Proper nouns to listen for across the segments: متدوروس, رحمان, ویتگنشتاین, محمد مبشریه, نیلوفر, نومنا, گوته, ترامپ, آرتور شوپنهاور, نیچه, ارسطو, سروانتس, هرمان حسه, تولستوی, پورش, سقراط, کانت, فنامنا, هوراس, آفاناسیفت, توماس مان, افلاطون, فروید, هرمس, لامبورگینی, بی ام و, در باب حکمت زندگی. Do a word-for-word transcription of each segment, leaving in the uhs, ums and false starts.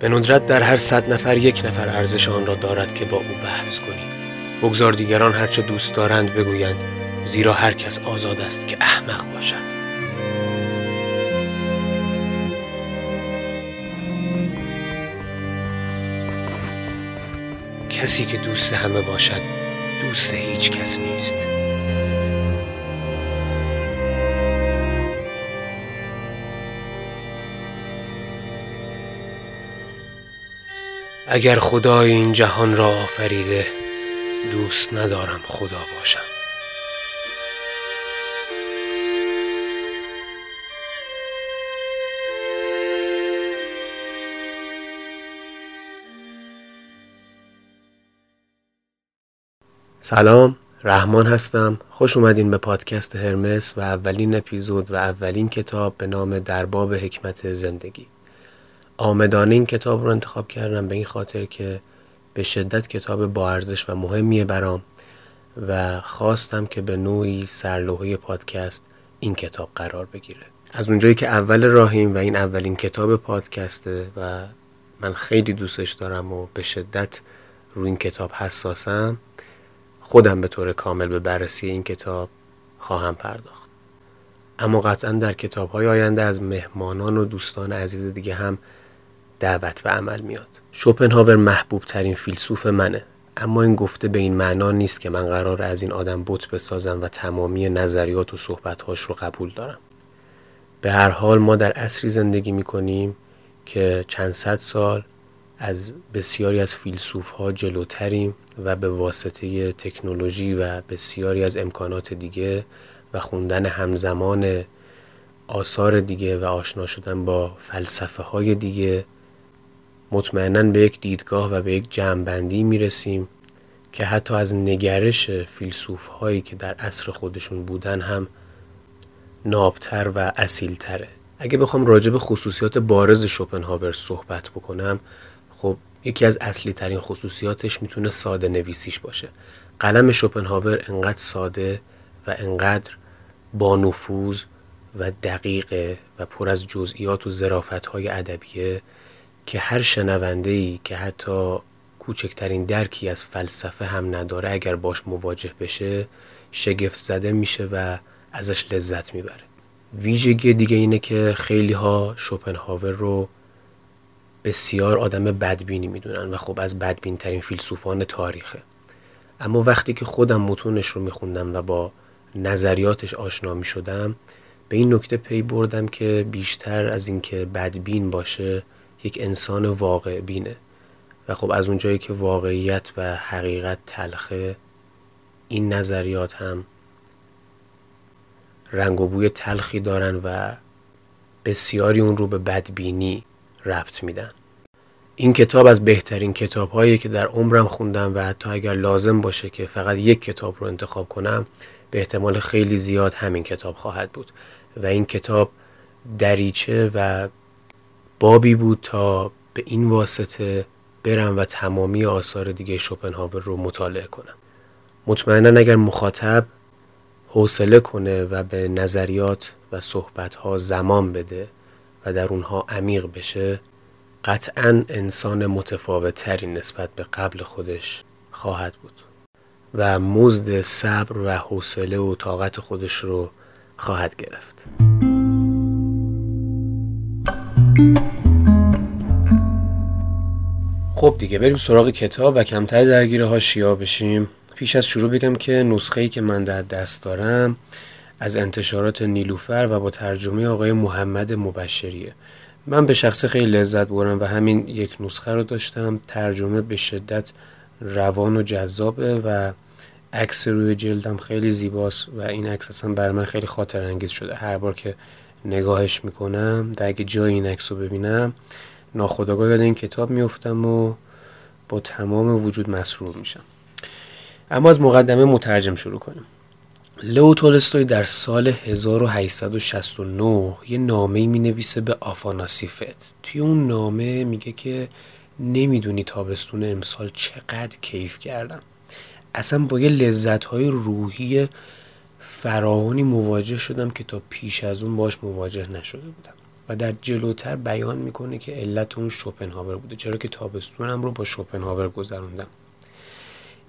به ندرت در هر صد نفر یک نفر ارزش آن را دارد که با او بحث کنی. بگذار دیگران هرچه دوست دارند بگویند، زیرا هر کس آزاد است که احمق باشد. کسی که دوست همه باشد دوست هیچ کس نیست. اگر خدای این جهان را آفریده، دوست ندارم خدا باشم. سلام، رحمان هستم. خوش اومدین به پادکست هرمس و اولین اپیزود و اولین کتاب به نام در باب حکمت زندگی. آمدانه این کتاب رو انتخاب کردم به این خاطر که به شدت کتاب با ارزش و مهمیه برام و خواستم که به نوعی سرلوحه پادکست این کتاب قرار بگیره. از اونجایی که اول راهیم و این اولین کتاب پادکسته و من خیلی دوستش دارم و به شدت روی این کتاب حساسم، خودم به طور کامل به بررسی این کتاب خواهم پرداخت. اما قطعا در کتاب‌های آینده از مهمانان و دوستان عزیز دیگه هم دعوت به عمل میاد. شوپنهاور محبوب ترین فیلسوف منه، اما این گفته به این معنا نیست که من قرار از این آدم بت بسازم و تمامی نظریات و صحبت‌هاش رو قبول دارم. به هر حال ما در عصری زندگی می‌کنیم که چند صد سال از بسیاری از فیلسوف‌ها جلوتریم و به واسطه تکنولوژی و بسیاری از امکانات دیگه و خوندن همزمان آثار دیگه و آشنا شدن با فلسفه‌های دیگه مطمئناً به یک دیدگاه و به یک جمع‌بندی میرسیم که حتی از نگرش فیلسوف‌هایی که در عصر خودشون بودن هم نابتر و اصیل‌تره. اگه بخوام راجع به خصوصیات بارز شوپنهاور صحبت بکنم، خب یکی از اصلی ترین خصوصیاتش میتونه ساده نویسیش باشه. قلم شوپنهاور انقدر ساده و انقدر با نفوذ و دقیقه و پر از جزئیات و ظرافت‌های ادبیه که هر شنونده‌ای که حتی کوچکترین درکی از فلسفه هم نداره اگر باش مواجه بشه شگفت زده میشه و ازش لذت میبره. ویژگی دیگه اینه که خیلی ها شوپنهاور رو بسیار آدم بدبینی میدونن و خب از بدبین ترین فیلسوفان تاریخه. اما وقتی که خودم متونش رو میخوندم و با نظریاتش آشنا میشدم به این نکته پی بردم که بیشتر از اینکه بدبین باشه یک انسان واقع بینه و خب از اونجایی که واقعیت و حقیقت تلخه این نظریات هم رنگ و بوی تلخی دارن و بسیاری اون رو به بدبینی ربط میدن. این کتاب از بهترین کتاب‌هایی که در عمرم خوندم و حتی اگر لازم باشه که فقط یک کتاب رو انتخاب کنم به احتمال خیلی زیاد همین کتاب خواهد بود و این کتاب دریچه و بابی بود تا به این واسطه برم و تمامی آثار دیگه شوپنهاور رو مطالعه کنم. مطمئناً اگر مخاطب حوصله کنه و به نظریات و صحبت‌ها زمان بده و در اونها عمیق بشه قطعاً انسان متفاوت‌تری نسبت به قبل خودش خواهد بود و مزد صبر و حوصله و طاقت خودش رو خواهد گرفت. خب دیگه بریم سراغ کتاب و کمتر درگیر حاشیه‌ها بشیم. پیش از شروع بگم که نسخه‌ای که من در دست دارم از انتشارات نیلوفر و با ترجمه آقای محمد مبشریه. من به شخص خیلی لذت بردم و همین یک نسخه رو داشتم. ترجمه به شدت روان و جذابه و عکس روی جلدم خیلی زیباست و این عکس اصلا برای من خیلی خاطر انگیز شده. هر بار که نگاهش میکنم و اگه جای این عکس رو ببینم ناخودآگاه یاد این کتاب میفتم و با تمام وجود مسرور میشم. اما از مقدمه مترجم شروع کنیم. لئو تولستوی در سال هزار و هشتصد و شصت و نه یه نامه‌ای می‌نویسه به آفاناسیفت. توی اون نامه میگه که نمیدونی تابستون امسال چقدر کیف کردم. اصلا با یه لذت‌های روحی فراوانی مواجه شدم که تا پیش از اون باش مواجه نشده بودم. و در جلوتر بیان میکنه که علت اون شوپنهاور بوده، چرا که تابستونم رو با شوپنهاور گذروندم.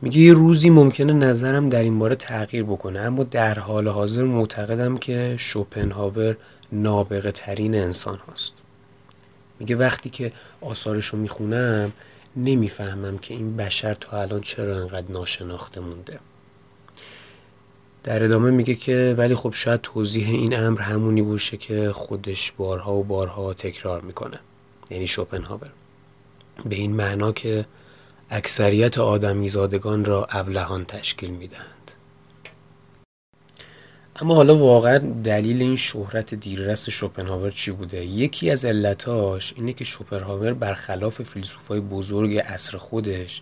میگه یه روزی ممکنه نظرم در این باره تغییر بکنه، اما در حال حاضر معتقدم که شوپنهاور نابغه ترین انسان هاست. میگه وقتی که آثارشو میخونم نمیفهمم که این بشر تا الان چرا انقدر ناشناخته مونده. در ادامه میگه که ولی خب شاید توضیح این امر همونی باشه که خودش بارها و بارها تکرار میکنه، یعنی شوپنهاور، به این معنا که اکثریت آدمیزادگان را ابلهان تشکیل میدهند. اما حالا واقعا دلیل این شهرت دیررس شوپنهاور چی بوده؟ یکی از علتاش اینه که شوپنهاور برخلاف فیلسوفای بزرگ عصر خودش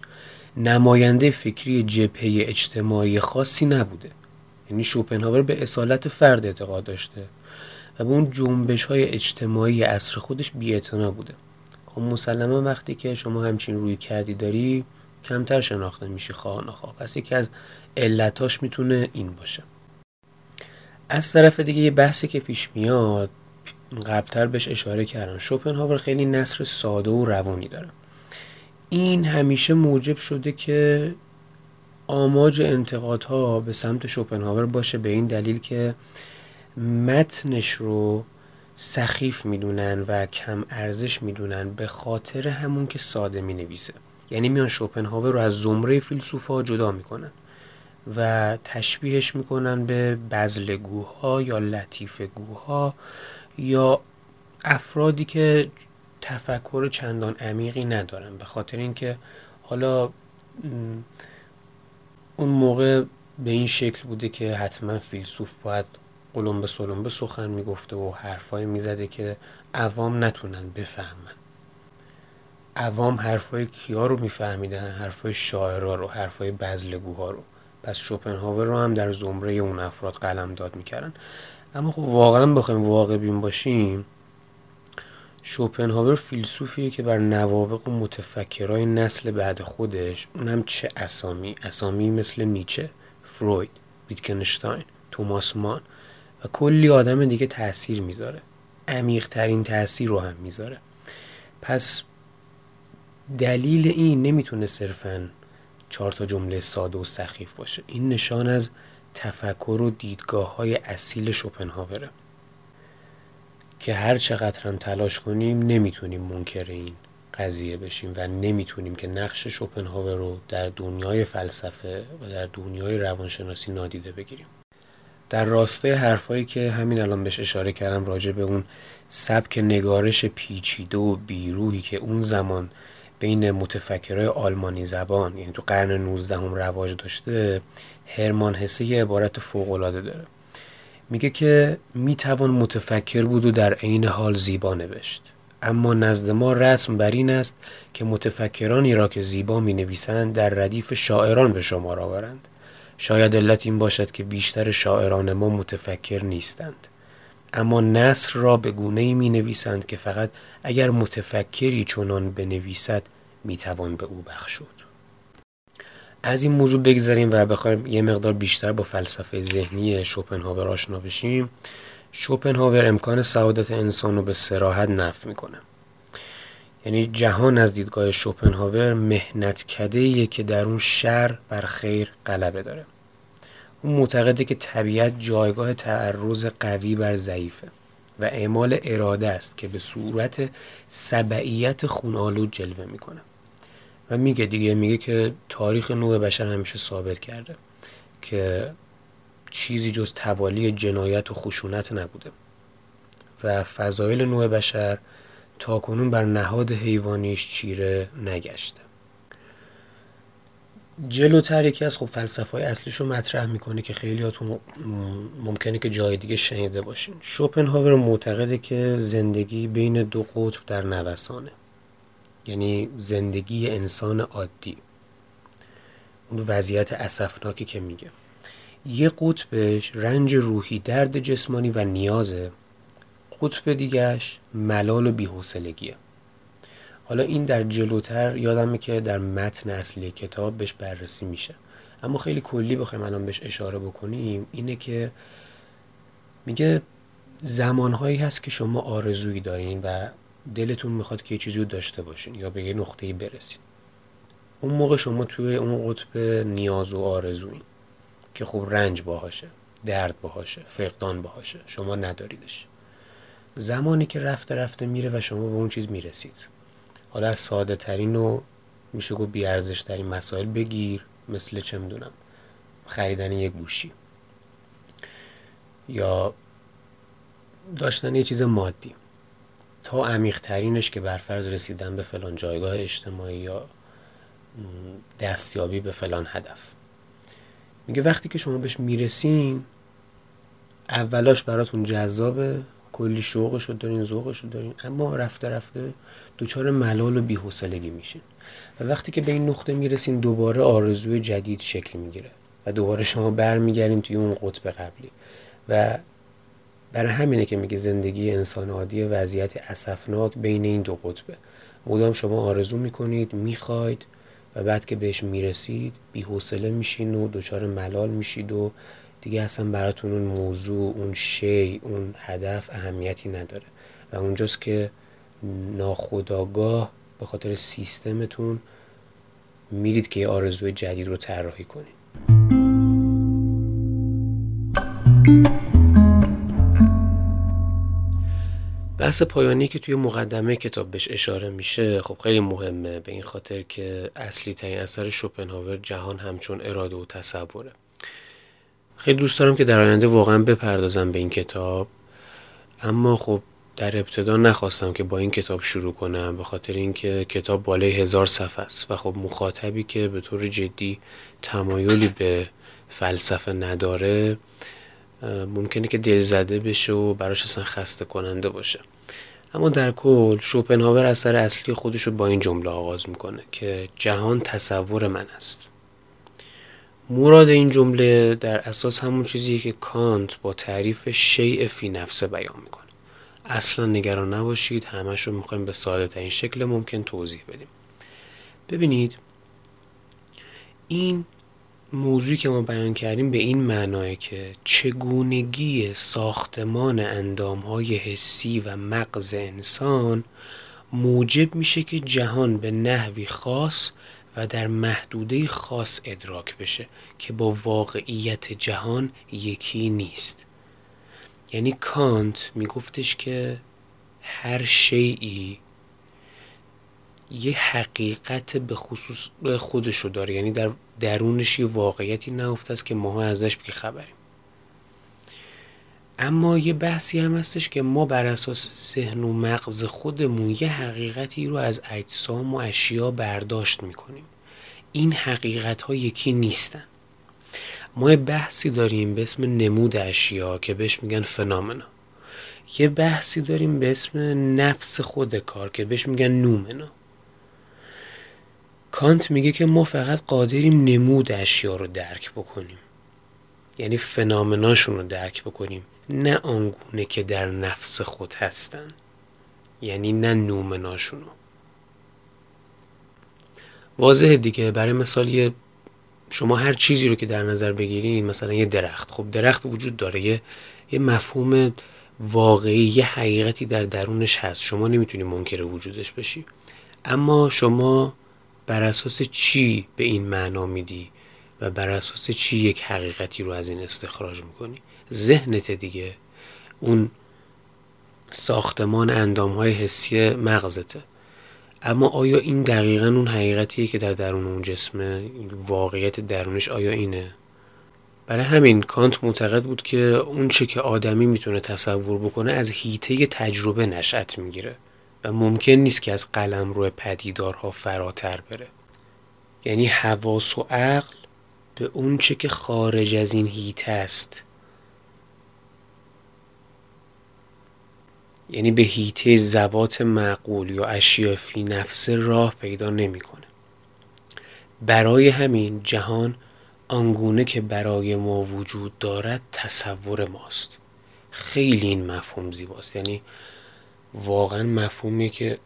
نماینده فکری جبهه اجتماعی خاصی نبوده. یعنی شوپنهاور به اصالت فرد اعتقاد داشته و به اون جنبش‌های اجتماعی عصر خودش بی‌اعتنا بوده. خب مسلماً وقتی که شما همچین روی کردی داری کمتر شناخته میشی خواه نخواه. پس یکی از علتاش میتونه این باشه. از طرف دیگه یه بحثی که پیش میاد، قبلتر بهش اشاره کردم، شوپنهاور خیلی نثر ساده و روانی داره. این همیشه موجب شده که آماج انتقادها به سمت شوپنهاور باشه، به این دلیل که متنش رو سخیف میدونن و کم ارزش میدونن به خاطر همون که ساده مینویسه. یعنی میان شوپنهاور رو از زمره فیلسوفا جدا میکنن و تشبیهش میکنن به بزلگوها یا لطیفگوها یا افرادی که تفکر چندان عمیقی ندارن، به خاطر اینکه حالا اون موقع به این شکل بوده که حتما فیلسوف باید قلم به سلم به سخن میگفته و حرفایی میزده که عوام نتونن بفهمن. عوام حرفای کیا رو میفهمیدن؟ حرفای شاعرها رو، حرفای بزلگوها رو. پس شوپنهاور رو هم در زمره اون افراد قلمداد میکردن. اما خب واقعا بخوایم واقع بین باشیم، شوپنهاور فیلسوفیه که بر نوابق و متفکرای نسل بعد خودش، اونم چه اسامی اسامی مثل نیچه، فروید، ویتگنشتاین، توماس مان و کلی آدم دیگه تأثیر میذاره، عمیق ترین تأثیر رو هم میذاره. پس دلیل این نمیتونه صرفاً چهار تا جمله ساده و سخیف باشه. این نشان از تفکر و دیدگاه‌های اصیل شوپنهاوره که هر چقدر هم تلاش کنیم نمیتونیم منکر این قضیه بشیم و نمیتونیم که نقش شوپنهاور رو در دنیای فلسفه و در دنیای روانشناسی نادیده بگیریم. در راستای حرفایی که همین الان بهش اشاره کردم راجع به اون سبک نگارش پیچیده و بیروحی که اون زمان بین متفکرای آلمانی زبان، یعنی تو قرن نوزدهم هم رواج داشته، هرمان حسه یه عبارت فوق‌العاده داره. میگه که میتوان متفکر بود و در عین حال زیبا نوشت، اما نزد ما رسم بر این است که متفکرانی را که زیبا مینویسند در ردیف شاعران به شمار آورند. شاید علت این باشد که بیشتر شاعران ما متفکر نیستند، اما نثر را به گونه‌ای مینویسند که فقط اگر متفکری چنان بنویسد میتوان به او بخشود. از این موضوع بگذریم و بخوایم یه مقدار بیشتر با فلسفه ذهنی شوپنهاور آشنا بشیم. شوپنهاور امکان سعادت انسان رو به صراحت نفی میکنه. یعنی جهان از دیدگاه شوپنهاور محنت‌کده‌ایه که در اون شر بر خیر غلبه داره. اون معتقده که طبیعت جایگاه تعرض قوی بر ضعیفه و اعمال اراده است که به صورت سبعیت خون‌آلود جلوه میکنه. و میگه دیگه، میگه که تاریخ نوع بشر همیشه ثابت کرده که چیزی جز توالی جنایت و خشونت نبوده و فضایل نوع بشر تاکنون بر نهاد حیوانیش چیره نگشته. جلوتر یکی از خب فلسفه‌های اصلیش رو مطرح میکنه که خیلیاتون ممکنه که جای دیگه شنیده باشین. شوپنهاور معتقده که زندگی بین دو قطب در نوسانه، یعنی زندگی انسان عادی، اون وضعیت اسفناکی که میگه یه قطبش رنج روحی، درد جسمانی و نیازه، قطب دیگهش ملال و بی‌حوصلگیه. حالا این در جلوتر یادمه که در متن اصلی کتاب بهش بررسی میشه، اما خیلی کلی بخوایم الان بهش اشاره بکنیم اینه که میگه زمانهایی هست که شما آرزویی دارین و دلتون میخواد که یه چیزی رو داشته باشین یا به یه نقطه‌ای برسین. اون موقع شما توی اون قطب نیاز و آرزویین که خب رنج باهاشه، درد باهاشه، فقدان باهاشه، شما نداریدش. زمانی که رفته رفته میره و شما به اون چیز میرسید. حالا از ساده ترین و میشه گفت بی ارزش ترین مسائل بگیر، مثل چه میدونم خریدن یک گوشی یا داشتن یه چیز مادی، تا عمیق ترینش که بر فرض رسیدن به فلان جایگاه اجتماعی یا دستیابی به فلان هدف. میگه وقتی که شما بهش میرسین، اولاش براتون جذابه، کلی شوقشو دارین، ذوقشو دارین، اما رفته رفته دوچار ملال و بی‌حوصلگی میشین و وقتی که به این نقطه میرسین دوباره آرزوی جدید شکل میگیره و دوباره شما برمیگردین توی اون قطب قبلی. و برای همینه که میگه زندگی انسان عادی وضعیت اسفناک بین این دو قطبه. مدام شما آرزو میکنید، میخواید و بعد که بهش میرسید بی‌حوصله میشین و دوچار ملال میشید و دیگه اصلا براتون اون موضوع، اون شی، اون هدف اهمیتی نداره و اونجاست که ناخودآگاه به خاطر سیستمتون میرید که یه آرزوی جدید رو طراحی کنید. بحث پایانی که توی مقدمه کتاب بهش اشاره میشه خب خیلی مهمه، به این خاطر که اصلی ترین اثر شوپنهاور جهان همچون اراده و تصوره. خیلی دوست دارم که در آینده واقعا بپردازم به این کتاب، اما خب در ابتدا نخواستم که با این کتاب شروع کنم، به خاطر اینکه کتاب بالای هزار صفحه است و خب مخاطبی که به طور جدی تمایلی به فلسفه نداره ممکنه که دلزده بشه و براش اصلا خسته کننده باشه. اما در کل شوپنهاور اثر اصلی خودش رو با این جمله آغاز میکنه که جهان تصور من است. مراد این جمله در اساس همون چیزیه که کانت با تعریف شیء فی نفسه بیان میکنه. اصلا نگران نباشید، همش رو میخوایم به ساده ترین شکل ممکن توضیح بدیم. ببینید، این موضوعی که ما بیان کردیم به این معناه که چگونگی ساختمان اندامهای حسی و مغز انسان موجب میشه که جهان به نحوی خاص و در محدوده خاص ادراک بشه که با واقعیت جهان یکی نیست. یعنی کانت میگفتش که هر شیئی یه حقیقت به خصوص خودشو داره، یعنی در درونش یه واقعیتی نهفته است که ماها ازش بی خبریم. اما یه بحثی هم هستش که ما بر اساس ذهن و مغز خودمون یه حقیقتی رو از اجسام و اشیا برداشت میکنیم. این حقیقت‌ها یکی نیستن. ما یه بحثی داریم به اسم نمود اشیا که بهش میگن فنامنا. یه بحثی داریم به اسم نفس خود کار که بهش میگن نومنا. کانت میگه که ما فقط قادریم نمود اشیا رو درک بکنیم، یعنی فنامناشون رو درک بکنیم، نه آنگونه که در نفس خود هستن، یعنی نه نومناشون رو. واضح دیگه. برای مثال شما هر چیزی رو که در نظر بگیرید، مثلا یه درخت، خب درخت وجود داره، یه, یه مفهوم واقعی، یه حقیقتی در درونش هست، شما نمیتونی منکر وجودش بشی. اما شما بر اساس چی به این معنا میدی و بر اساس چی یک حقیقتی رو از این استخراج میکنی؟ ذهنت دیگه، اون ساختمان اندامهای حسی مغزته. اما آیا این دقیقاً اون حقیقتیه که در درون اون جسمه؟ واقعیت درونش آیا اینه؟ برای همین کانت معتقد بود که اون چه که آدمی میتونه تصور بکنه از هیته تجربه نشأت میگیره و ممکن نیست که از قلمرو پدیدارها فراتر بره. یعنی حواس و عقل به اون چه که خارج از این هیته است، یعنی به هیته ذوات معقول یا اشیاء فی نفسه راه پیدا نمیکنه. برای همین جهان آنگونه که برای ما وجود دارد تصور ماست. خیلی این مفهوم زیباست، یعنی واقعا مفهومیه که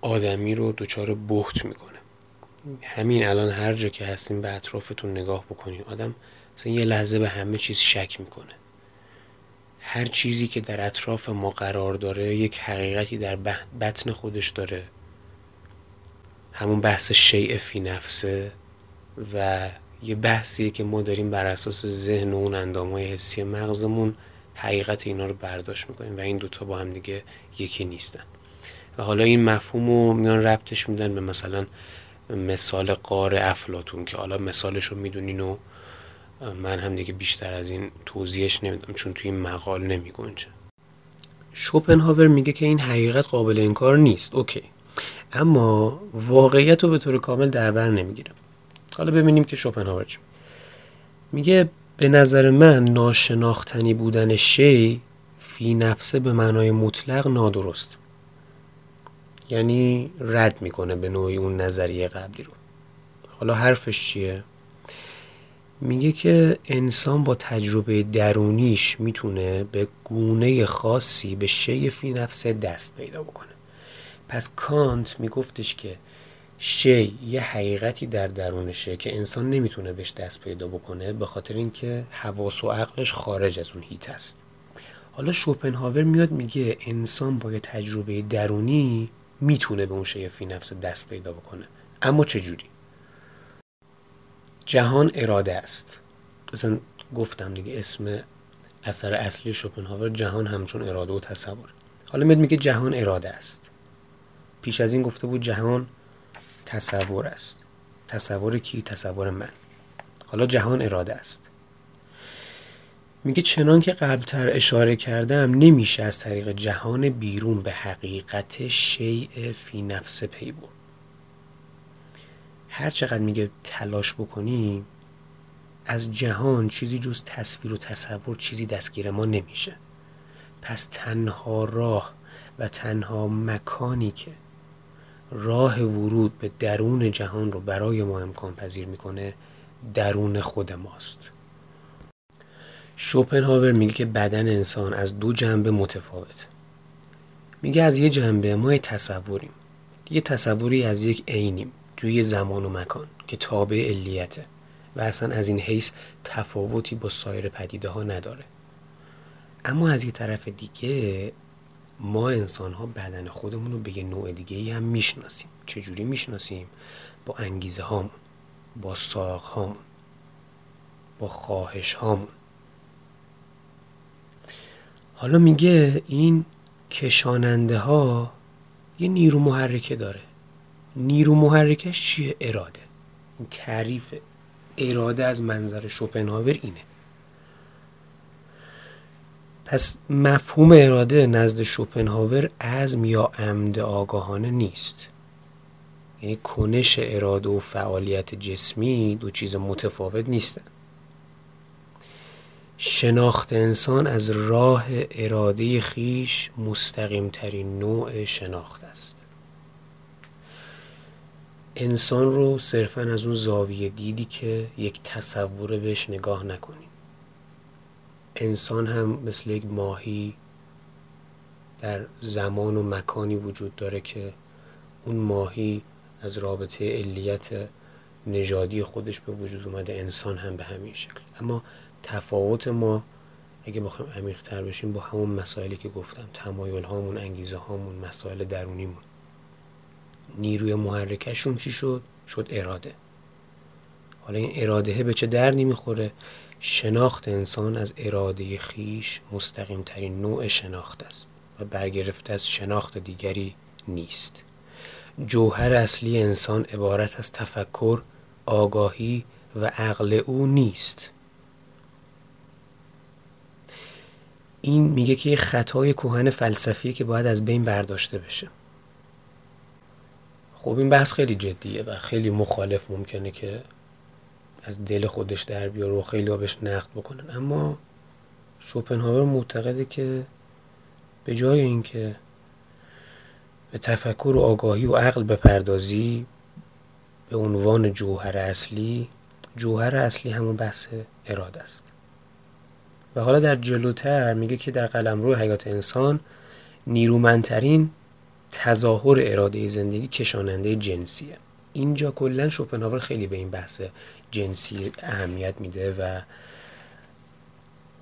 آدمی رو دچار بهت میکنه. همین الان هر جا که هستین به اطرافتون نگاه بکنین، آدم مثلا یه لحظه به همه چیز شک میکنه. هر چیزی که در اطراف ما قرار داره یک حقیقتی در بطن خودش داره. همون بحث شیء فی نفسه و یه بحثیه که ما داریم بر اساس ذهن و اون اندامهای حسی مغزمون حقیقت اینا رو برداشت میکنیم و این دوتا با هم دیگه یکی نیستن. و حالا این مفهوم رو میان ربطش میدن به مثلا مثال غار افلاطون که حالا مثالش رو میدونین و من هم دیگه بیشتر از این توضیحش نمیدم چون توی این مقال نمیگنجه. شوپنهاور میگه که این حقیقت قابل انکار نیست، اوکی، اما واقعیت رو به طور کامل در بر نمیگیره. حالا ببینیم که شوپنهاور چی میگه. به نظر من ناشناختنی بودن شی فی نفسه به معنای مطلق نادرست، یعنی رد میکنه به نوعی اون نظریه قبلی رو. حالا حرفش چیه؟ میگه که انسان با تجربه درونیش میتونه به گونه خاصی به شی فی نفسه دست پیدا بکنه. پس کانت میگفتش که شی یه حقیقتی در درونشه که انسان نمیتونه بهش دست پیدا بکنه به خاطر اینکه حواس و عقلش خارج از اون هیت است. حالا شوپنهاور میاد میگه انسان با یه تجربه درونی میتونه به اون شی فی نفسه دست پیدا بکنه، اما چجوری؟ جهان اراده است. مثلا گفتم دیگه اسم اثر اصلی شوپنهاور جهان همچون اراده و تصور. حالا میاد میگه جهان اراده است. پیش از این گفته بود جهان تصور است. تصور کی؟ تصور من. حالا جهان اراده است. میگه چنان که قبلتر اشاره کردم نمیشه از طریق جهان بیرون به حقیقت شیء فی نفسه پی برد. هر چقدر میگه تلاش بکنی از جهان چیزی جز تصویر و تصور چیزی دستگیر ما نمیشه. پس تنها راه و تنها مکانی که راه ورود به درون جهان رو برای ما امکان پذیر میکنه درون خود ماست. شوپنهاور میگه که بدن انسان از دو جنبه متفاوت. میگه از یه جنبه ما یه تصوریم، یه تصوری از یک عینیم توی زمان و مکان که تابع علیته و اصلا از این حیث تفاوتی با سایر پدیده ها نداره. اما از یه طرف دیگه ما انسان ها بدن خودمون رو به یه نوع دیگه ای هم میشناسیم. چجوری میشناسیم؟ با انگیزه هامون، با ساق هامون، با خواهش هامون. حالا میگه این کشاننده ها یه نیرو محرکه داره. نیرو محرکش چیه؟ اراده. این تعریف اراده از منظر شوپنهاور اینه. پس مفهوم اراده نزد شوپنهاور عزم یا عمد آگاهانه نیست. یعنی کنش اراده و فعالیت جسمی دو چیز متفاوت نیستن. شناخت انسان از راه اراده خیش مستقیم ترین نوع شناخت است. انسان رو صرفاً از اون زاویه دیدی که یک تصور بهش نگاه نکنیم. انسان هم مثل یک ماهی در زمان و مکانی وجود داره که اون ماهی از رابطه علیت نژادی خودش به وجود اومده، انسان هم به همین شکل. اما تفاوت ما اگه بخوایم عمیق‌تر بشیم با همون مسائلی که گفتم، تمایل هامون، انگیزه هامون، مسائل درونیمون. نیروی محرکشون چی شد؟ شد اراده. حالا این اراده به چه دردی میخوره؟ شناخت انسان از اراده خیش مستقیم ترین نوع شناخت است و برگرفته از شناخت دیگری نیست. جوهر اصلی انسان عبارت از تفکر، آگاهی و عقل او نیست. این میگه که خطای کهن فلسفیه که باید از بین برداشته بشه. خب این بحث خیلی جدیه و خیلی مخالف ممکنه که از دل خودش در بیاره و خیلی ها بهش نقد بکنن، اما شوپنهاور معتقده که به جای اینکه به تفکر و آگاهی و عقل بپردازی به عنوان جوهر اصلی، جوهر اصلی همون بحث اراده است. و حالا در جلوتر میگه که در قلمرو حیات انسان نیرومندترین تظاهر اراده زندگی کشاننده جنسیه. اینجا کلا شوپنهاور خیلی به این بحث جنسی اهمیت میده و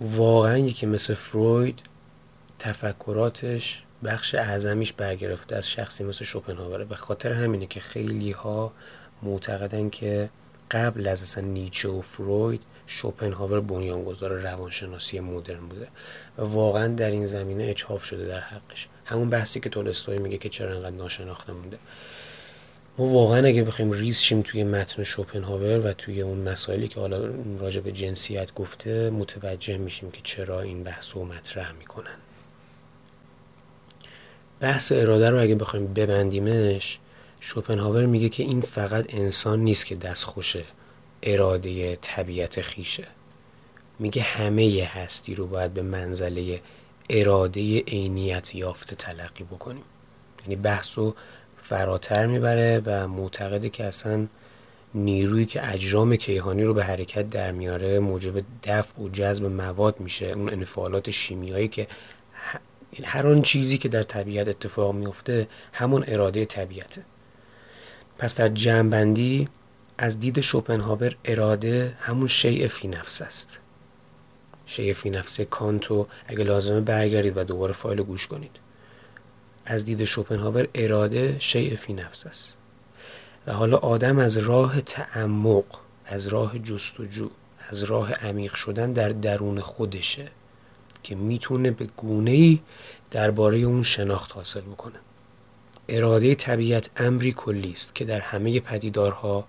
واقعا یکی مثل فروید تفکراتش بخش اعظمیش برگرفته از شخصی مثل شوپنهاور. به خاطر همینه که خیلی ها معتقدن که قبل از اصلا نیچه و فروید شوپنهاور بنیانگذار روانشناسی مدرن بوده و واقعا در این زمینه اجحاف شده در حقش. همون بحثی که تولستوی میگه که چرا انقدر ناشناخته مونده. ما واقعا اگه بخوایم ریز شیم توی متن شوپنهاور و توی اون مسائلی که حالا راجع به جنسیت گفته، متوجه میشیم که چرا این بحثو مطرح میکنن. بحث اراده رو اگه بخوایم ببندیمش، شوپنهاور میگه که این فقط انسان نیست که دستخوشه اراده طبیعت خیشه. میگه همه هستی رو باید به منزله اراده عینیت یافته تلقی بکنیم. یعنی بحثو فراتر میبره و معتقده که اصلا نیرویی که اجرام کیهانی رو به حرکت در میاره موجب دفع و جذب مواد میشه، اون انفعالات شیمیایی که هر اون چیزی که در طبیعت اتفاق میفته همون اراده طبیعته. پس در جمع‌بندی از دید شوپنهاور اراده همون شیء فی نفس است. شیء فی نفس کانت رو اگه لازمه برگردید و دوباره فایل گوش کنید. از دید شوپنهاور اراده شیء فی نفس است و حالا آدم از راه تعمق، از راه جستجو، از راه عمیق شدن در درون خودشه که میتونه به گونه‌ای درباره اون شناخت حاصل بکنه. اراده طبیعت امری کلی است که در همه پدیدارها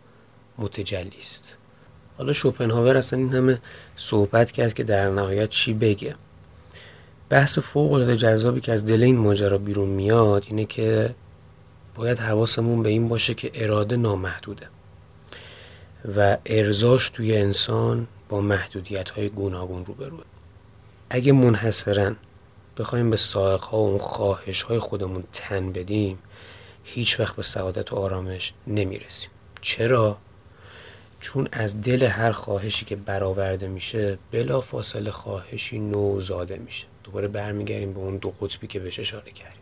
متجلی است. حالا شوپنهاور اصلا این همه صحبت کرد که در نهایت چی بگه؟ بحث فوق‌العاده جذابی که از دل این ماجرا بیرون میاد اینه که باید حواسمون به این باشه که اراده نامحدوده و ارزاش توی انسان با محدودیت‌های گوناگون روبروه. اگه منحصراً بخوایم به سائق‌ها و اون خواهش‌های خودمون تن بدیم، هیچ وقت به سعادت و آرامش نمیرسیم. چرا؟ چون از دل هر خواهشی که برآورده میشه بلا فاصله خواهشی نوزاده میشه. دوباره برمیگردیم به اون دو قطبی که بهش اشاره کردیم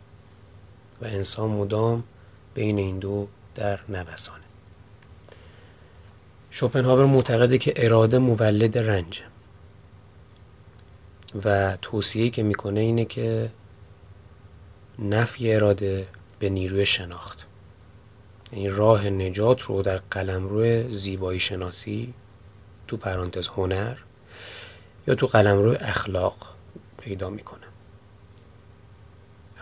و انسان مدام بین این دو در نوسانه. شوپنهاور معتقده که اراده مولد رنجه و توصیه‌ای که میکنه اینه که نفی اراده به نیروی شناخت، یعنی راه نجات رو در قلمرو زیبایی شناسی تو پرانتز هنر یا تو قلمرو اخلاق پیدا میکنه.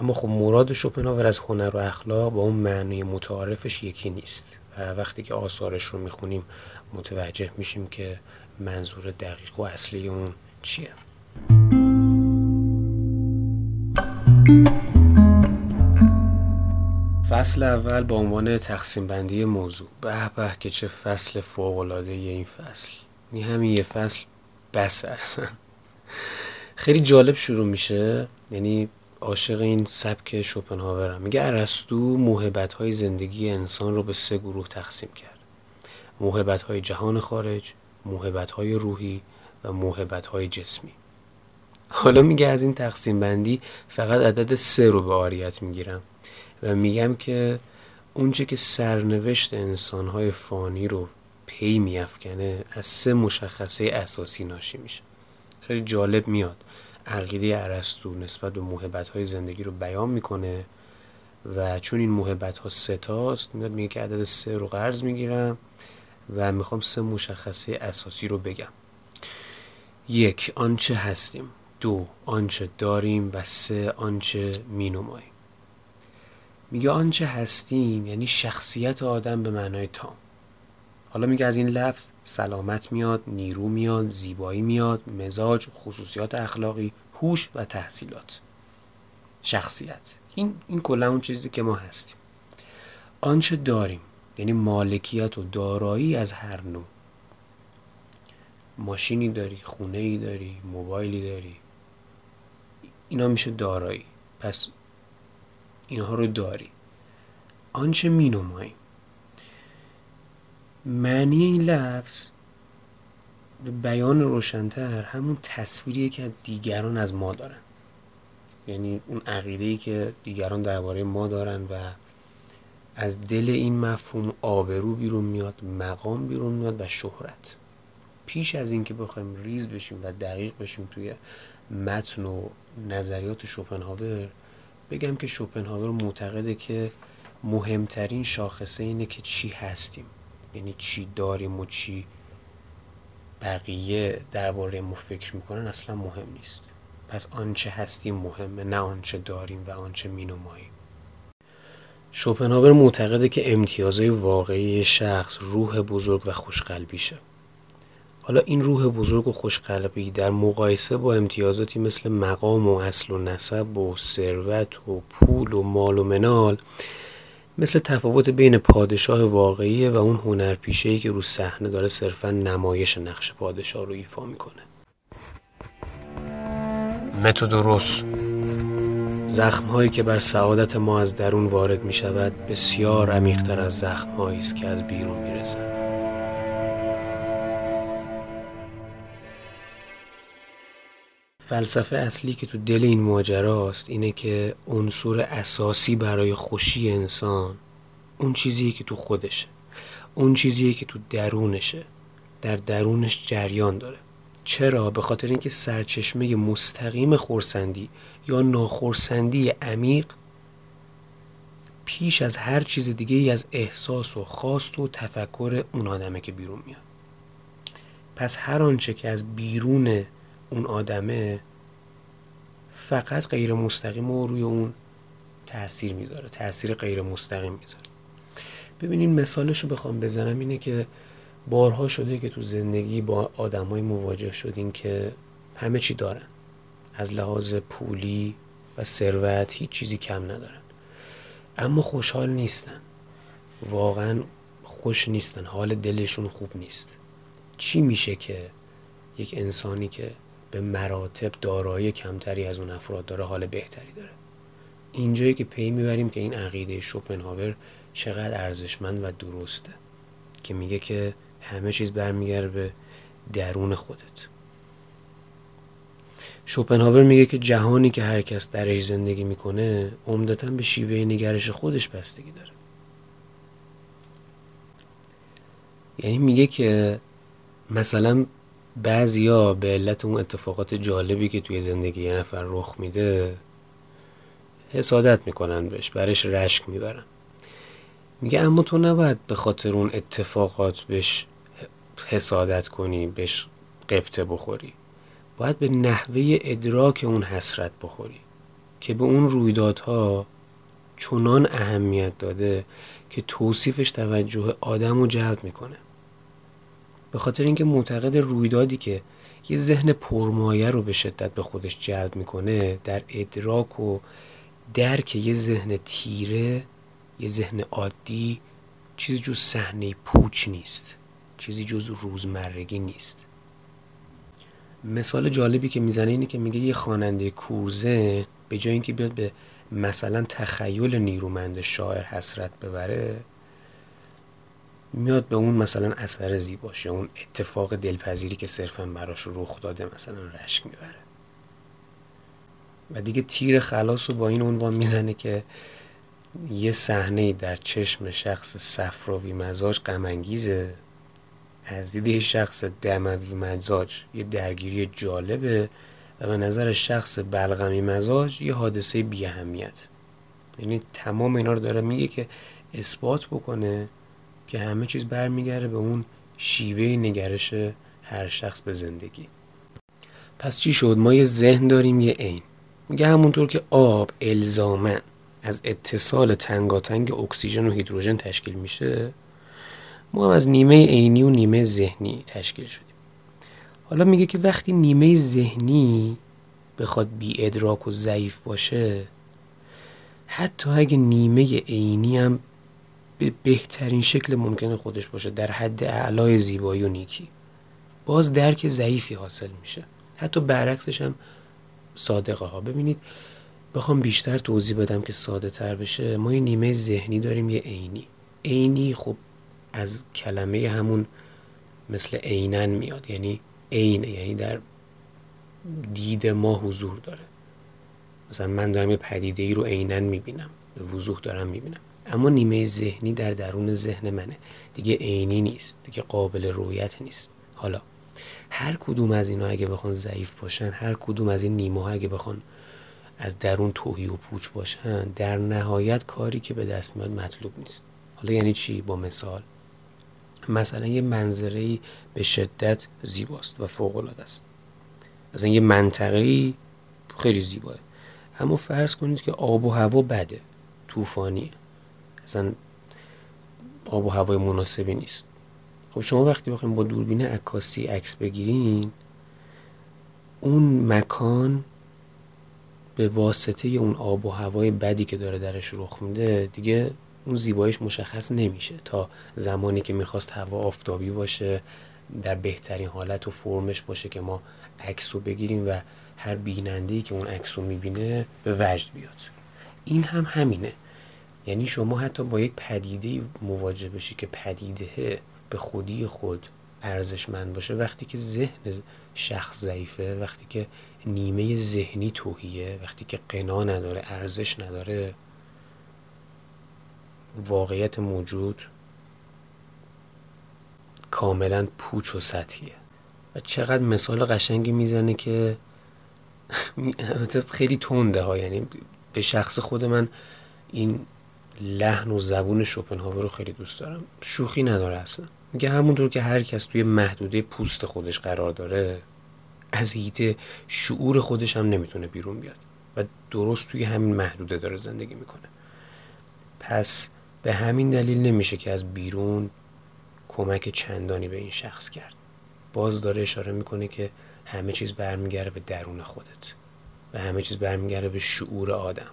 اما خب مراد شوپنهاور از هنر و اخلاق با اون معنی متعارفش یکی نیست و وقتی که آثارش رو میخونیم متوجه میشیم که منظور دقیق و اصلی اون چیه. فصل اول با عنوان تقسیم بندی موضوع. به به که چه فصل فوق‌العاده یه این فصل. این همین یه فصل بس اصلا. خیلی جالب شروع میشه، یعنی عاشق این سبک شوپنهاورم. میگه ارسطو موهبت‌های زندگی انسان رو به سه گروه تقسیم کرد: موهبت‌های جهان خارج، موهبت‌های روحی و موهبت‌های جسمی. حالا میگه از این تقسیم بندی فقط عدد سه رو به عاریت میگیرم و میگم که اونچه که سرنوشت انسانهای فانی رو پی میفکنه از سه مشخصه اساسی ناشی میشه. خیلی جالب میاد عقیده ارسطو نسبت به موهبت‌های زندگی رو بیان میکنه و چون این موهبت‌ها سه تاست، میاد میگه که عدد سه رو قرض میگیرم و میخوام سه مشخصه اساسی رو بگم: یک، آنچه هستیم; دو، آنچه داریم; و سه، آنچه مینماییم. میگه آنچه هستیم یعنی شخصیت آدم به معنای تام. حالا میگه از این لفظ سلامت میاد، نیرو میاد، زیبایی میاد، مزاج، خصوصیات اخلاقی، هوش و تحصیلات. شخصیت این این کلا اون چیزی که ما هستیم. آنچه داریم یعنی مالکیت و دارایی از هر نوع. ماشینی داری، خونه‌ای داری، موبایلی داری، اینا میشه دارایی. پس اینها رو داری. آنچه مینماییم، معنی این لفظ بیان روشن‌تر همون تصویریه که دیگران از ما دارن، یعنی اون عقیده‌ای که دیگران درباره ما دارن و از دل این مفهوم آبرو بیرون میاد، مقام بیرون میاد و شهرت. پیش از اینکه بخوایم ریز بشیم و دقیق بشیم توی متن و نظریات شوپنهاور، بگم که شوپنهاور معتقده که مهمترین شاخصه اینه که چی هستیم، یعنی چی داریم و چی بقیه درباره ما فکر میکنن اصلا مهم نیست. پس آنچه هستیم مهمه، نه آنچه داریم و آنچه مینماییم. شوپنهاور معتقده که امتیازهای واقعی شخص روح بزرگ و خوشقلبیشه. حالا این روح بزرگ و خوشقلبی در مقایسه با امتیازاتی مثل مقام و اصل و نسب و ثروت و پول و مال و منال، مثل تفاوت بین پادشاه واقعی و اون هنرپیشه‌ای که رو صحنه داره صرفاً نمایش نقش پادشاه رو ایفا میکنه. متدوروس: زخم‌هایی که بر سعادت ما از درون وارد می‌شود بسیار عمیق‌تر از زخم‌هایی است که از بیرون می‌رسد. فلسفه اصلی که تو دل این ماجرا است اینه که عنصر اساسی برای خوشی انسان اون چیزیه که تو خودشه، اون چیزیه که تو درونشه، در درونش جریان داره. چرا؟ به خاطر اینکه سرچشمه مستقیم خرسندی یا ناخرسندی عمیق پیش از هر چیز دیگه ای از احساس و خواست و تفکر اون آدمه که بیرون میاد. پس هر آنچه که از بیرون اون آدمه فقط غیر مستقیم و روی اون تأثیر میذاره، تأثیر غیر مستقیم میذاره. ببینین مثالشو بخوام بزنم اینه که بارها شده که تو زندگی با آدمای مواجه شدین که همه چی دارن، از لحاظ پولی و ثروت هیچ چیزی کم ندارن، اما خوشحال نیستن، واقعا خوش نیستن، حال دلشون خوب نیست. چی میشه که یک انسانی که به مراتب دارایی کمتری از اون افراد داره حال بهتری داره؟ اینجایی که پی میبریم که این عقیده شوپنهاور چقدر ارزشمند و درسته که میگه که همه چیز برمیگرده به درون خودت. شوپنهاور میگه که جهانی که هر کس درش زندگی میکنه عمدتاً به شیوه نگرش خودش بستگی داره. یعنی میگه که مثلا بعضیا به علت اون اتفاقات جالبی که توی زندگی یه نفر رخ میده حسادت میکنن بهش، برش رشک میبرن. میگه اما تو نباید به خاطر اون اتفاقات بهش حسادت کنی، بهش غبطه بخوری، باید به نحوه ادراک اون حسرت بخوری که به اون رویدادها چنان اهمیت داده که توصیفش توجه آدم رو جلب میکنه. به خاطر اینکه معتقد رویدادی که یه ذهن پرمایه رو به شدت به خودش جلب میکنه در ادراک و درک یه ذهن تیره، یه ذهن عادی، چیزی جز صحنه پوچ نیست، چیزی جز روزمرگی نیست. مثال جالبی که میزنه اینه که میگه یه خواننده کورزه به جای اینکه بیاد به مثلا تخیل نیرومند شاعر حسرت ببره، میاد به اون مثلا اثر زیباش یا اون اتفاق دلپذیری که صرفا براش رخ داده مثلا رشک میبره و دیگه تیر خلاص رو با این عنوان میزنه که یه صحنه در چشم شخص صفراوی مزاج غم انگیزه، از دید شخص دموی مزاج یه درگیری جالبه و به نظر شخص بلغمی مزاج یه حادثه بی اهمیت. یعنی تمام اینا رو داره میگه که اثبات بکنه که همه چیز برمیگره به اون شیوه نگرش هر شخص به زندگی. پس چی شد؟ ما یه ذهن داریم، یه عین. میگه همونطور که آب الزاماً از اتصال تنگاتنگ اکسیژن و هیدروژن تشکیل میشه، ما هم از نیمه عینی و نیمه ذهنی تشکیل شدیم. حالا میگه که وقتی نیمه ذهنی بخواد بی ادراک و ضعیف باشه، حتی اگه نیمه عینی هم به بهترین شکل ممکن خودش باشه، در حد اعلای زیبایی و نیکی، باز درک ضعیفی حاصل میشه. حتی برعکسش هم صادقه ها. ببینید بخوام بیشتر توضیح بدم که ساده تر بشه، ما یه نیمه ذهنی داریم، یه عینی. عینی خب از کلمه همون مثل عینن میاد، یعنی عینه، یعنی در دید ما حضور داره. مثلا من دارم یه پدیده ای رو عینن میبینم، به وضوح دارم میبینم. اما نیمه ذهنی در درون ذهن منه، دیگه عینی نیست، دیگه قابل رؤیت نیست. حالا هر کدوم از اینا اگه بخون ضعیف باشن، هر کدوم از این نیمه ها اگه بخون از درون توهی و پوچ باشن، در نهایت کاری که به دست میاد مطلوب نیست. حالا یعنی چی؟ با مثال. مثلا یه منظره‌ای به شدت زیباست و فوق‌العاده است، مثلا یه منطقه‌ای خیلی زیباه، اما فرض کنید که آب و هوا بده، طوفانیه، مثلا آب و هوای مناسبی نیست. خب شما وقتی بخواید با دوربین عکاسی عکس بگیرین، اون مکان به واسطه اون آب و هوای بدی که داره درش رخ میده دیگه اون زیباییش مشخص نمیشه تا زمانی که میخواست هوا آفتابی باشه، در بهترین حالت و فرمش باشه که ما عکس رو بگیریم و هر بیننده‌ای که اون عکس رو میبینه به وجد بیاد. این هم همینه، یعنی شما حتی با یک پدیده مواجه بشی که پدیده به خودی خود ارزشمند باشه، وقتی که ذهن شخص ضعیفه، وقتی که نیمه ذهنی توهیه، وقتی که قنا نداره، ارزش نداره، واقعیت موجود کاملا پوچ و سطحیه. و چقدر مثال قشنگی میزنه که خیلی تنده ها، یعنی به شخص خود من این لحن و زبون شوپنهاور رو خیلی دوست دارم، شوخی نداره اصلا. میگه همونطور که هر کس توی محدوده پوست خودش قرار داره، از هیته شعور خودش هم نمیتونه بیرون بیاد و درست توی همین محدوده داره زندگی میکنه. پس به همین دلیل نمیشه که از بیرون کمک چندانی به این شخص کرد. باز داره اشاره میکنه که همه چیز برمیگره به درون خودت و همه چیز برمیگره به شعور آدم.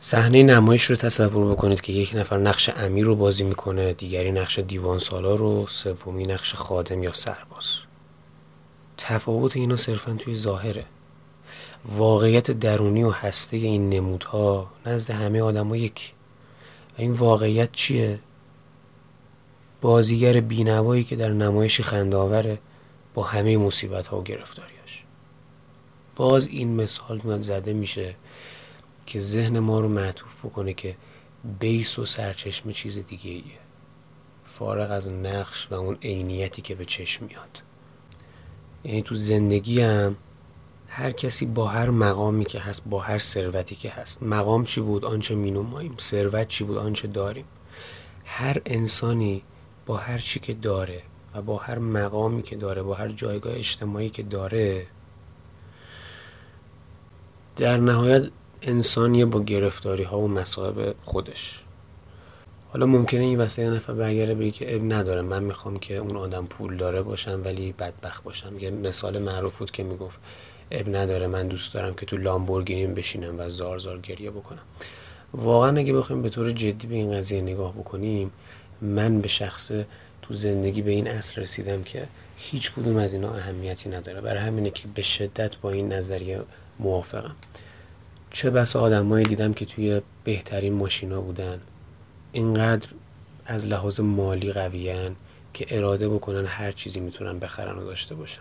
صحنه نمایش رو تصور بکنید که یک نفر نقش امیر رو بازی میکنه، دیگری نقش دیوان سالار رو، سومی نقش خادم یا سرباز. تفاوت اینا صرفاً توی ظاهره. واقعیت درونی و هسته این نمودها نزد همه آدم‌ها یک. و این واقعیت چیه؟ بازیگر بی‌نوایی که در نمایشی خنده‌آوره با همه مصیبت‌ها و گرفتاریاش. باز این مثال میاد زده میشه که ذهن ما رو معطوف بکنه که بیس و سرچشمه چیز دیگه‌ایه، فارغ از نقش و اون عینیتی که به چشم میاد. یعنی تو زندگی هم هر کسی با هر مقامی که هست، با هر ثروتی که هست، مقام چی بود؟ آنچه مینماییم. ثروت چی بود؟ آنچه داریم. هر انسانی با هر چی که داره و با هر مقامی که داره، با هر جایگاه اجتماعی که داره، در نهایت انسانیه با گرفتاری ها و مصائب خودش. حالا ممکنه این واسه یه نفر برگره بگه که اب نداره، من میخوام که اون آدم پول داره باشم ولی بدبخت باشم. یه مثال معروف بود که میگفت اب نداره، من دوست دارم که تو لامبورگینیم بشینم و زار زار گریه بکنم. واقعا اگه بخوایم به طور جدی به این قضیه نگاه بکنیم، من به شخص تو زندگی به این اصل رسیدم که هیچ کدوم از اینا اهمیتی نداره. برای همینه که به شدت با این نظریه موافقم. چه بسا آدمایی دیدم که توی بهترین ماشینا بودن، اینقدر از لحاظ مالی قویان که اراده بکنن هر چیزی میتونن بخرن و داشته باشن.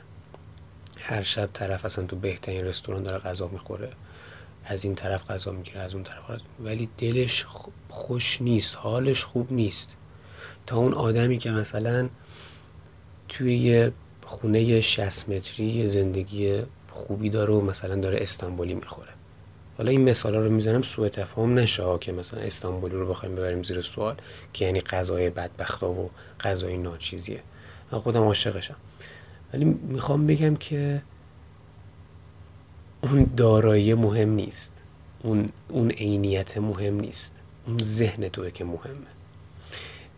هر شب طرف اصلا تو بهترین رستوران داره غذا میخوره، از این طرف غذا میگیره، از اون طرف غذا، ولی دلش خوش نیست، حالش خوب نیست. تا اون آدمی که مثلا توی یه خونه شصت متری زندگی خوبی داره و مثلا داره استانبولی میخوره. حالا این مثالا رو میزنم سوء تفاهم نشه که مثلا استانبولی رو بخوایم ببریم زیر سوال که یعنی غذای بدبختا و غذای ناچیزیه. من خودم عاشقشم، ولی میخوام بگم که اون دارایی مهم نیست، اون اون عینیت مهم نیست، اون ذهن توئه که مهمه.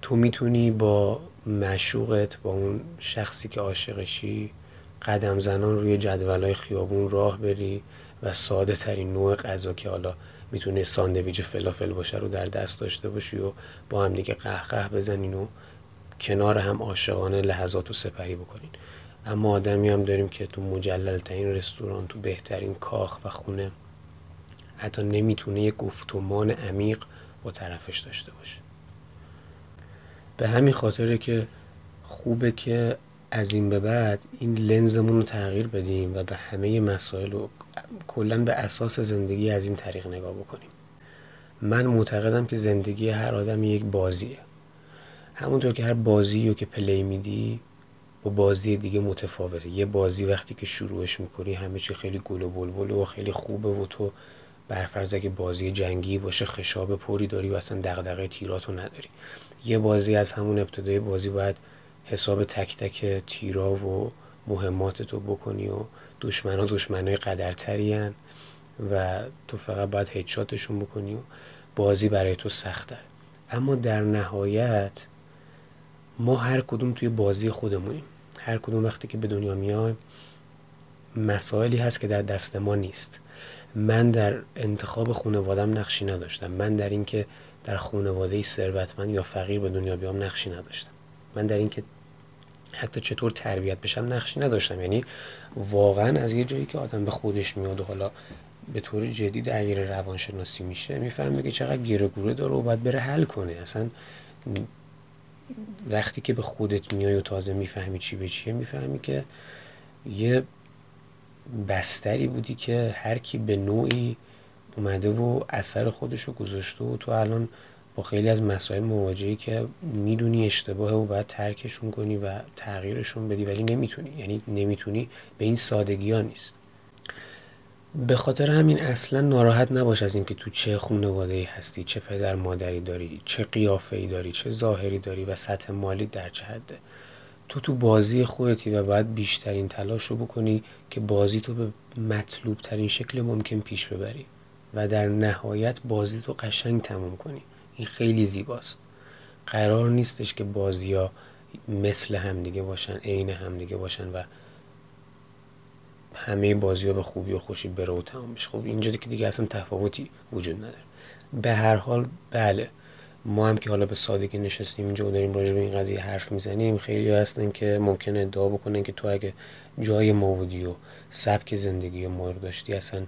تو میتونی با معشوقت، با اون شخصی که عاشقشی، قدم زنان روی جدولای خیابون راه بری و ساده ترین نوع غذا که حالا میتونه ساندویچ فلافل باشه رو در دست داشته باشی و با هم دیگه قهقه بزنین و کنار هم عاشقانه لحظات رو سپری بکنین. اما آدمی هم داریم که تو مجلل‌ترین رستوران، تو بهترین کاخ و خونه، حتی نمیتونه یک گفتمان عمیق با طرفش داشته باشه. به همین خاطره که خوبه که از این به بعد این لنزمون رو تغییر بدیم و به همه مسائل و کلاً به اساس زندگی از این طریق نگاه بکنیم. من معتقدم که زندگی هر آدم یک بازیه. همونطور که هر بازیو که پلی میدی با بازی دیگه متفاوته. یه بازی وقتی که شروعش میکنی همه چی خیلی گل و بلبل و خیلی خوبه و تو برفرض اگه بازی جنگی باشه خشاب پوری داری و اصلا دغدغه تیراتو نداری. یه بازی از همون ابتدای بازی باید حساب تک تک تیرا و مهماتتو بکنی و دشمنا دشمنای قدرترین و تو فقط باید هدشاتشون بکنی و بازی برای تو سخت‌تره. اما در نهایت ما هر کدوم توی بازی خودمونیم. هر کدوم وقتی که به دنیا میایم مسائلی هست که در دست ما نیست. من در انتخاب خانواده‌ام نقشی نداشتم. من در اینکه در خانواده‌ای ثروتمند یا فقیر به دنیا بیام نقشی نداشتم. من در اینکه حتی چطور تربیت بشم نقشی نداشتم. یعنی واقعا از یه جایی که آدم به خودش میاد و حالا به طور جدی درگیر روانشناسی میشه میفهمه که چقدر گیره گوره داره و باید بره حل کنه. اصلا وقتی که به خودت میای و تازه میفهمی چی به چیه میفهمی که یه بستری بودی که هر کی به نوعی اومده و اثر خودشو گذاشته و تو الان با خیلی از مسائل مواجهی که میدونی اشتباهه و باید ترکشون کنی و تغییرشون بدی ولی نمیتونی. یعنی نمیتونی به این سادگی ها نیست. به خاطر همین اصلا ناراحت نباش از اینکه تو چه خانواده‌ای هستی، چه پدر مادری داری، چه قیافه‌ای داری، چه ظاهری داری و سطح مالی در چه حده. تو تو بازی خودتی و باید بیشترین تلاش رو بکنی که بازی تو به مطلوب ترین شکل ممکن پیش ببری و در نهایت بازی تو قشنگ تموم کنی. این خیلی زیباست. قرار نیستش که بازی‌ها مثل همدیگه باشن، عین همدیگه باشن و همه بازی‌ها به خوبی و خوشی بره و تمام بشه. خب اینجوری که دیگه اصلا تفاوتی وجود نداره. به هر حال بله ما هم که حالا به سادگی نشستیم اینجا و داریم راجع به این قضیه حرف میزنیم، خیلی هستن که ممکنه ادعا بکنن که تو اگه جای ما بودی و سبک زندگی ما رو داشتی اصلا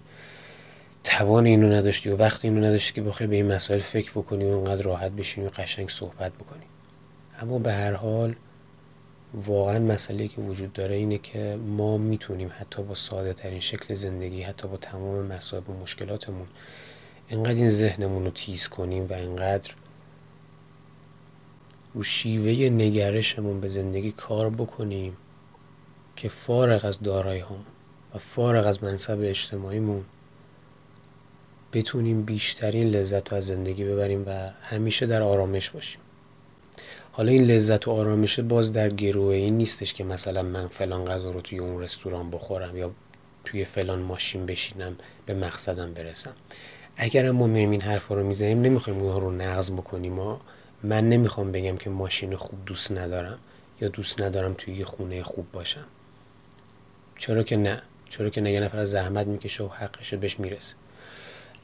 توان اینو نداشتی و وقت اینو نداشتی که بخوای به این مسائل فکر بکنی و انقدر راحت بشینی و قشنگ صحبت بکنی. اما به هر حال واقعا مسئله‌ای که وجود داره اینه که ما میتونیم حتی با ساده ترین شکل زندگی، حتی با تمام مصائب و مشکلاتمون انقدر این ذهنمون رو تیز کنیم و انقدر و شیوه نگرشمون به زندگی کار بکنیم که فارغ از دارایی هم و فارغ از منصب اجتماعیمون بتونیم بیشترین لذت رو از زندگی ببریم و همیشه در آرامش باشیم. حالا این لذت و آرامش باز در گروه این نیستش که مثلا من فلان غذا رو توی اون رستوران بخورم یا توی فلان ماشین بشینم به مقصدم برسم. اگر ما میایم این حرفا رو میزنیم نمیخوایم اونها رو نقض بکنیم. ما من نمیخوام بگم که ماشین خوب دوست ندارم یا دوست ندارم توی یه خونه خوب باشم. چرا که نه؟ چرا که نه یه نفر زحمت میکشه و حقش رو بهش میرسه.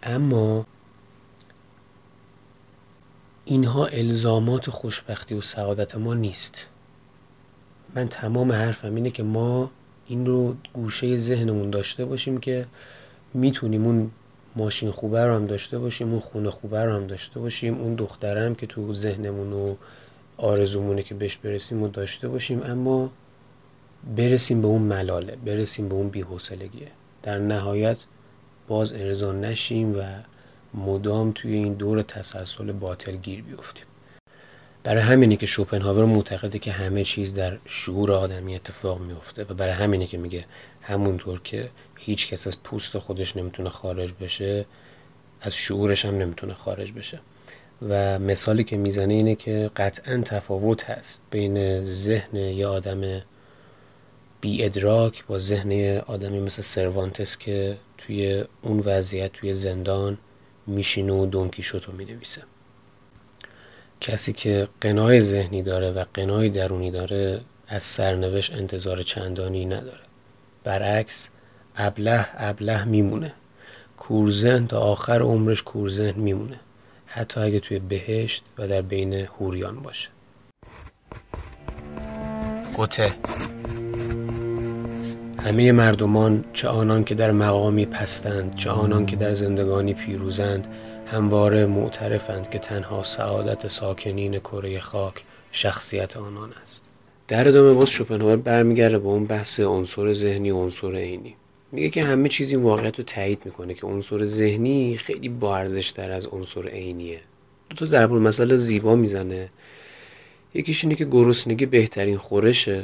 اما اینها الزامات خوشبختی و سعادت ما نیست. من تمام حرفم اینه که ما این رو گوشه ذهنمون داشته باشیم که میتونیم اون ماشین خوبه رو هم داشته باشیم، اون خونه خوبه رو هم داشته باشیم، اون دختره هم که تو ذهنمون و آرزومونه که بهش برسیم و داشته باشیم، اما برسیم به اون ملاله، برسیم به اون بی‌حوصلگیه. در نهایت باز ارزان نشیم و مدام توی این دور تسلسل باطل گیر بیفتیم. برای همینه که شوپنهاور معتقده که همه چیز در شعور آدمی اتفاق میفته و برای همینه که میگه همونطور که هیچ کس از پوست خودش نمیتونه خارج بشه از شعورش هم نمیتونه خارج بشه و مثالی که میزنه اینه که قطعا تفاوت هست بین ذهن یه آدم بی ادراک با ذهن آدمی مثل سروانتس که توی اون وضعیت توی زندان میشینه و دونکیشوتو مینویسه. کسی که قنای ذهنی داره و قنای درونی داره از سرنوشت انتظار چندانی نداره. برعکس ابله ابله میمونه، کورزن تا آخر عمرش کورزن میمونه، حتی اگه توی بهشت و در بین حوریان باشه. گوته: همه مردمان چه آنان که در مقامی پستند چه آنان که در زندگانی پیروزند همواره معترفند که تنها سعادت ساکنین کره خاک شخصیت آنان است. در ادامه باز شوپنهاور برمیگرده به اون بحث عنصر ذهنی و عنصر عینی. میگه که همه چیز این واقعیت رو تایید میکنه که عنصر ذهنی خیلی با ارزش‌تر از عنصر عینیه. دو تا ضرب المثل زیبا میزنه. یکیش اینه که گرسنگی بهترین خورشه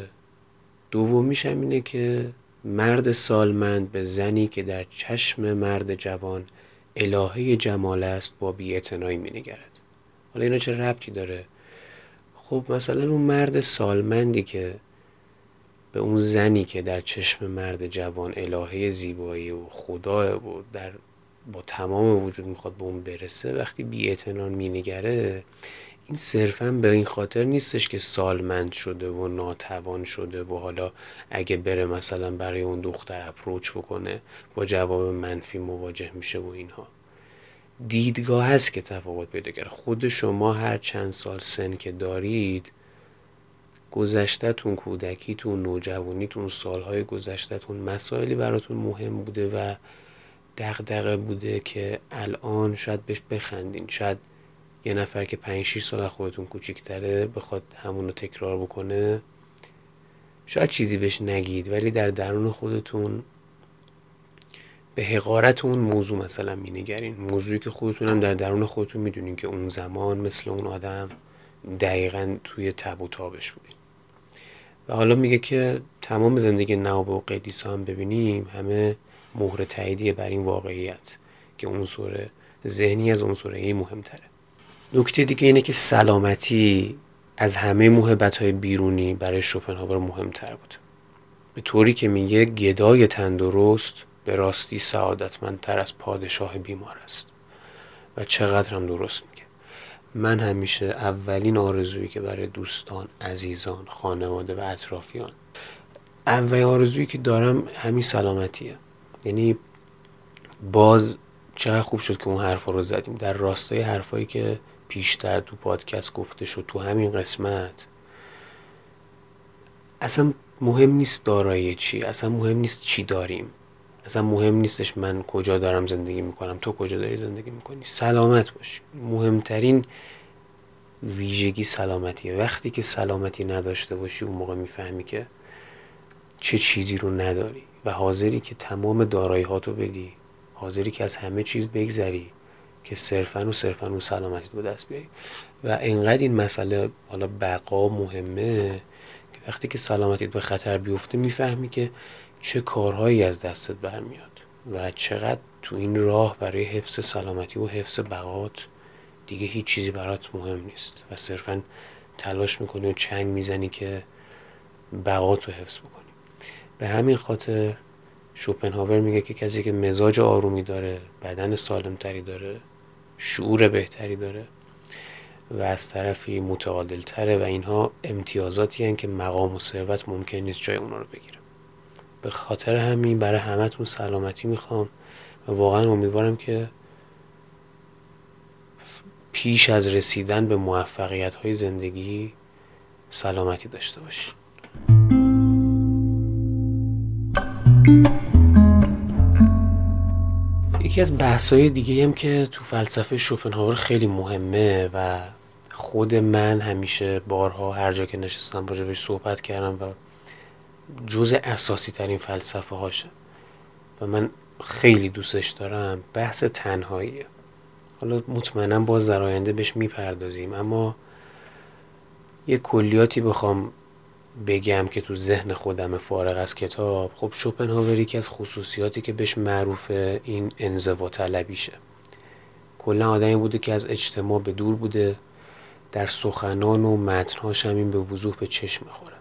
دومیش هم اینه که مرد سالمند به زنی که در چشم مرد جوان الهه جمال است با بی‌اعتنایی می‌نگرد. حالا اینا چه ربطی داره؟ خب مثلا اون مرد سالمندی که به اون زنی که در چشم مرد جوان الهه زیبایی و خداه و در با تمام وجود میخواد به اون برسه، وقتی بی‌اعتنان مینگره، این صرفا به این خاطر نیستش که سالمند شده و ناتوان شده و حالا اگه بره مثلا برای اون دختر اپروچ بکنه با جواب منفی مواجه میشه و اینها. دیدگاه هست که تفاوت پیدا کرده. خود شما هر چند سال سن که دارید، گذشته‌تون، کودکیتون، نوجوانیتون، سالهای گذشته‌تون، مسائلی براتون مهم بوده و دغدغه بوده که الان شاید بهش بخندین، شاید یه نفر که پنج شش سال خودتون کوچیک‌تره بخواد همونو تکرار بکنه، شاید چیزی بهش نگید ولی در درون خودتون به حقارت اون موضوع مثلا مینگرین، موضوعی که خودتون هم در درون خودتون میدونین که اون زمان مثل اون آدم دقیقاً توی تب و تابش بودین. و حالا میگه که تمام زندگی نوابه و قدیسا هم ببینیم، همه مهر تاییدیه بر این واقعیت که عنصر ذهنی از عنصر عقلی مهم‌تره. نکته دیگه اینه که سلامتی از همه موهبت‌های بیرونی برای شوپنهاور مهم‌تر بود، به طوری که میگه گدای تندرست به راستی سعادتمندتر از پادشاه بیمار است. و چقدر هم درست میگه. من همیشه اولین آرزویی که برای دوستان، عزیزان، خانواده و اطرافیان، اولین آرزویی که دارم همین سلامتیه. یعنی باز چقدر خوب شد که اون حرفا رو زدیم، در راستای حرفایی که پیشتر تو پادکست گفته شد. تو همین قسمت اصلا مهم نیست دارایی چی، اصلا مهم نیست چی داریم، اصلا مهم نیستش من کجا دارم زندگی میکنم، تو کجا داری زندگی میکنی، سلامت باشی. مهمترین ویژگی سلامتیه. وقتی که سلامتی نداشته باشی، اون موقع میفهمی که چه چیزی رو نداری و حاضری که تمام دارایی هاتو بدی، حاضری که از همه چیز بگذری که صرفاً و صرفاً اون سلامتیت رو دست بیاری. و انقدر این مسئله حالا بقا مهمه که وقتی که سلامتیت به خطر بیفته میفهمی که چه کارهایی از دستت برمیاد و چقدر تو این راه برای حفظ سلامتی و حفظ بقات دیگه هیچ چیزی برات مهم نیست و صرفاً تلاش میکنی و چنگ میزنی که بقات رو حفظ بکنی. به همین خاطر شوپنهاور میگه که کسی که مزاج آرومی داره، بدن سالمتری داره، شعور بهتری داره و از طرفی متعادل تره و اینها امتیازاتی هستند که مقام و ثروت ممکن نیست جای اونا رو بگیره. به خاطر همین برای همتون سلامتی میخوام و واقعا امیدوارم که پیش از رسیدن به موفقیت های زندگی سلامتی داشته باشید. یکی از بحث‌های دیگه هم که تو فلسفه شوپنهاور خیلی مهمه و خود من همیشه بارها هر جا که نشستم راجع بهش صحبت کردم و جزء اساسی ترین فلسفه هاشه و من خیلی دوستش دارم، بحث تنهاییه. حالا مطمئنا باز در آینده بهش میپردازیم، اما یه کلیاتی بخوام بگم که تو ذهن خودم فارغ از کتاب. خب شوپنهاوری که از خصوصیاتی که بهش معروفه این انزوا طلبیشه. کلا آدمی بوده که از اجتماع به دور بوده، در سخنان و متن‌هاش هم این به وضوح به چشم می‌خوره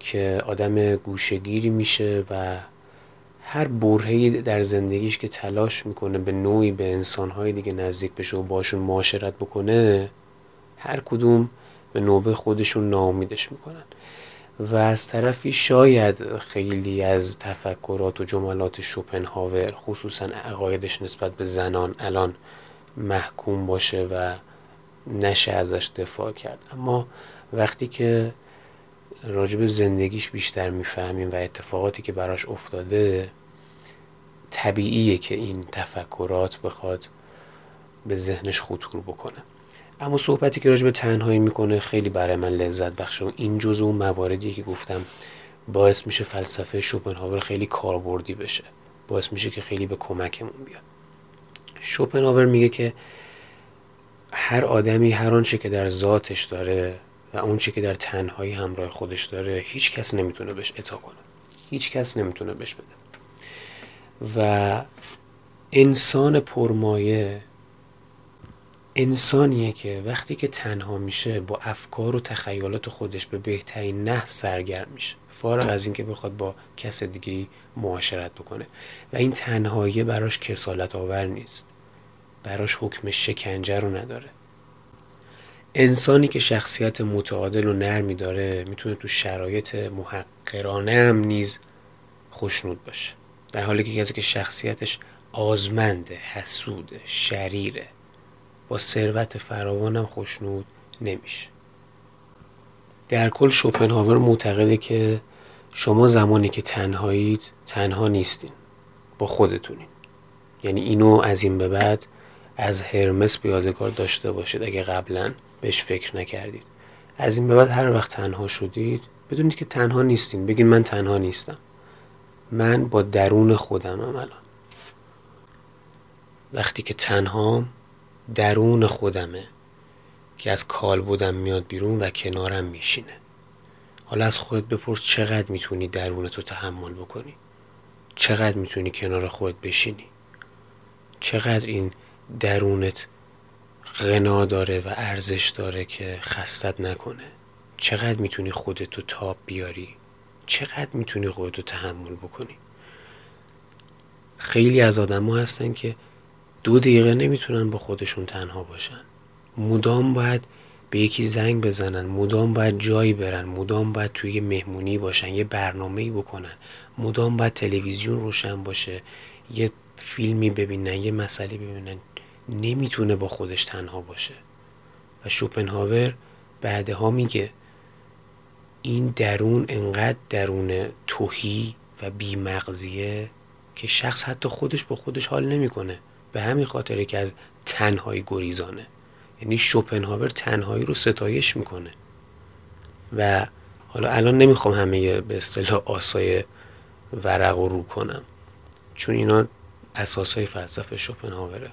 که آدم گوشه‌گیری میشه و هر برهه‌ای در زندگیش که تلاش میکنه به نوعی به انسان‌های دیگه نزدیک بشه و باشون معاشرت بکنه، هر کدوم به نوبه خودشون ناامیدش میکنن. و از طرفی شاید خیلی از تفکرات و جملات شوپنهاور، خصوصا عقایدش نسبت به زنان، الان محکوم باشه و نشه ازش دفاع کرد، اما وقتی که راجب زندگیش بیشتر میفهمیم و اتفاقاتی که براش افتاده، طبیعیه که این تفکرات بخواد به ذهنش خطور بکنه. اما صحبتی که راجع به تنهایی میکنه خیلی برای من لذت بخشه و این جزء اون مواردیه که گفتم باعث میشه فلسفه شوپنهاور خیلی کاربردی بشه، باعث میشه که خیلی به کمکمون بیاد. شوپنهاور میگه که هر آدمی هر آنچه که در ذاتش داره و اون چی که در تنهایی همراه خودش داره هیچ کس نمیتونه بهش اطاع کنه، هیچ کس نمیتونه بهش بده. و انسان پرمایه انسانیه که وقتی که تنها میشه با افکار و تخیلات خودش به بهترین نحو سرگرم میشه، فارغ از اینکه بخواد با کس دیگه‌ای معاشرت بکنه. و این تنهایی براش کسالت آور نیست، براش حکم شکنجه رو نداره. انسانی که شخصیت متعادل و نرمی داره میتونه تو شرایط محقرانه هم نیز خوشنود باشه، در حالی که کسی که شخصیتش آزمنده، حسوده، شریره، با ثروت فراوان هم خوشنود نمیشه. در کل شوپنهاور معتقده که شما زمانی که تنهایید تنها نیستین، با خودتونین. یعنی اینو از این به بعد از هرمس بیادگار داشته باشید اگه قبلا بهش فکر نکردید. از این به بعد هر وقت تنها شدید بدونید که تنها نیستین، بگید من تنها نیستم، من با درون خودم هم الان. وقتی که تنهام درون خودمه که از کال بودم میاد بیرون و کنارم میشینه. حالا از خودت بپرس چقدر میتونی درونتو تحمل بکنی، چقدر میتونی کنار خودت بشینی، چقدر این درونت غنا داره و ارزش داره که خستت نکنه، چقدر میتونی خودتو تاب بیاری، چقدر میتونی خودتو تحمل بکنی. خیلی از آدم ها هستن که دو دقیقه نمیتونن با خودشون تنها باشن، مدام باید به یکی زنگ بزنن، مدام باید جایی برن، مدام باید توی یه مهمونی باشن، یه برنامه‌ای بکنن، مدام باید تلویزیون روشن باشه، یه فیلمی ببینن، یه مسئله ببینن. نمیتونه با خودش تنها باشه. و شوپنهاور بعدها میگه این درون انقدر درون تهی و بی‌مغزیه که شخص حتی خودش با خودش حال نمیکنه، به همین خاطره که از تنهایی گریزانه. یعنی شوپنهاور تنهایی رو ستایش میکنه. و حالا الان نمیخوام همه به اصطلاح آسای ورق رو رو کنم، چون اینا اساسای فلسفه شوپنهاوره.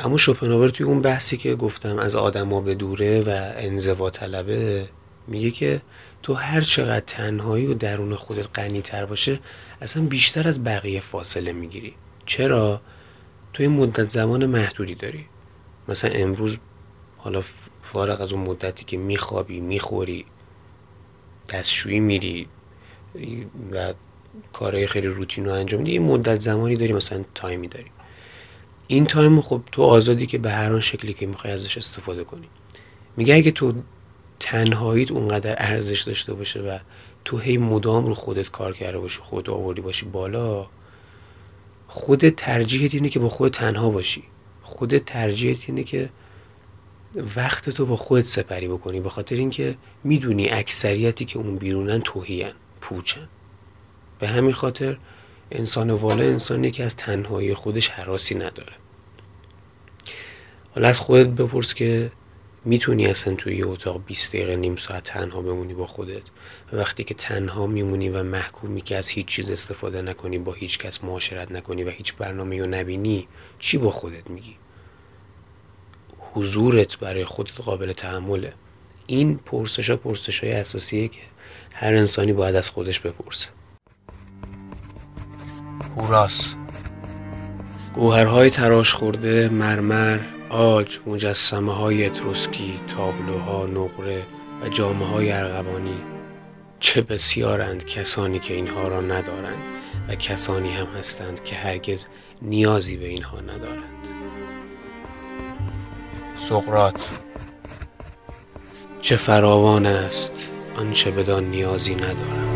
اما شوپنهاور توی اون بحثی که گفتم از آدما به دوره و انزوا طلبه، میگه که تو هر چقدر تنهایی و درون خودت غنی‌تر باشه اصلا بیشتر از بقیه فاصله میگیری. چرا؟ تو این مدت زمان محدودی داری. مثلا امروز، حالا فارغ از اون مدتی که میخوابی، میخوری، دستشویی میری و کارهای خیلی روتین رو انجام میدی، این مدت زمانی داری، مثلا تایمی داری. این تایم خب تو آزادی که به هر آن شکلی که میخوای ازش استفاده کنی. میگه اگه تو تنهاییت اونقدر ارزش داشته باشه و تو هی مدام رو خودت کار کرده باشی، خودت آوردی باشی بالا، خودت ترجیحت اینه که با خودت تنها باشی، خودت ترجیحت اینه که وقت تو با خودت سپری بکنی، به خاطر اینکه میدونی اکثریتی که اون بیرونن توهین، پوچن. به همین خاطر انسان والا انسانی که از تنهایی خودش هراسی نداره. حالا از خودت بپرس که میتونی اصلا توی یه اتاق بیست دقیقه نیم ساعت تنها بمونی با خودت؟ و وقتی که تنها میمونی و محکومی که از هیچ چیز استفاده نکنی، با هیچ کس معاشرت نکنی و هیچ برنامه‌ای رو نبینی، چی با خودت میگی؟ حضورت برای خودت قابل تحمله؟ این پرسشا پرسشای اساسیه که هر انسانی باید از خودش بپرسه. هوراس. گوهرهای تراش خورده، مرمر، آج، مجسمه های اتروسکی، تابلوها، نقره و جامه های ارغوانی، چه بسیارند کسانی که اینها را ندارند و کسانی هم هستند که هرگز نیازی به اینها ندارند. سقراط. چه فراوان است آنچه بدان نیازی ندارند.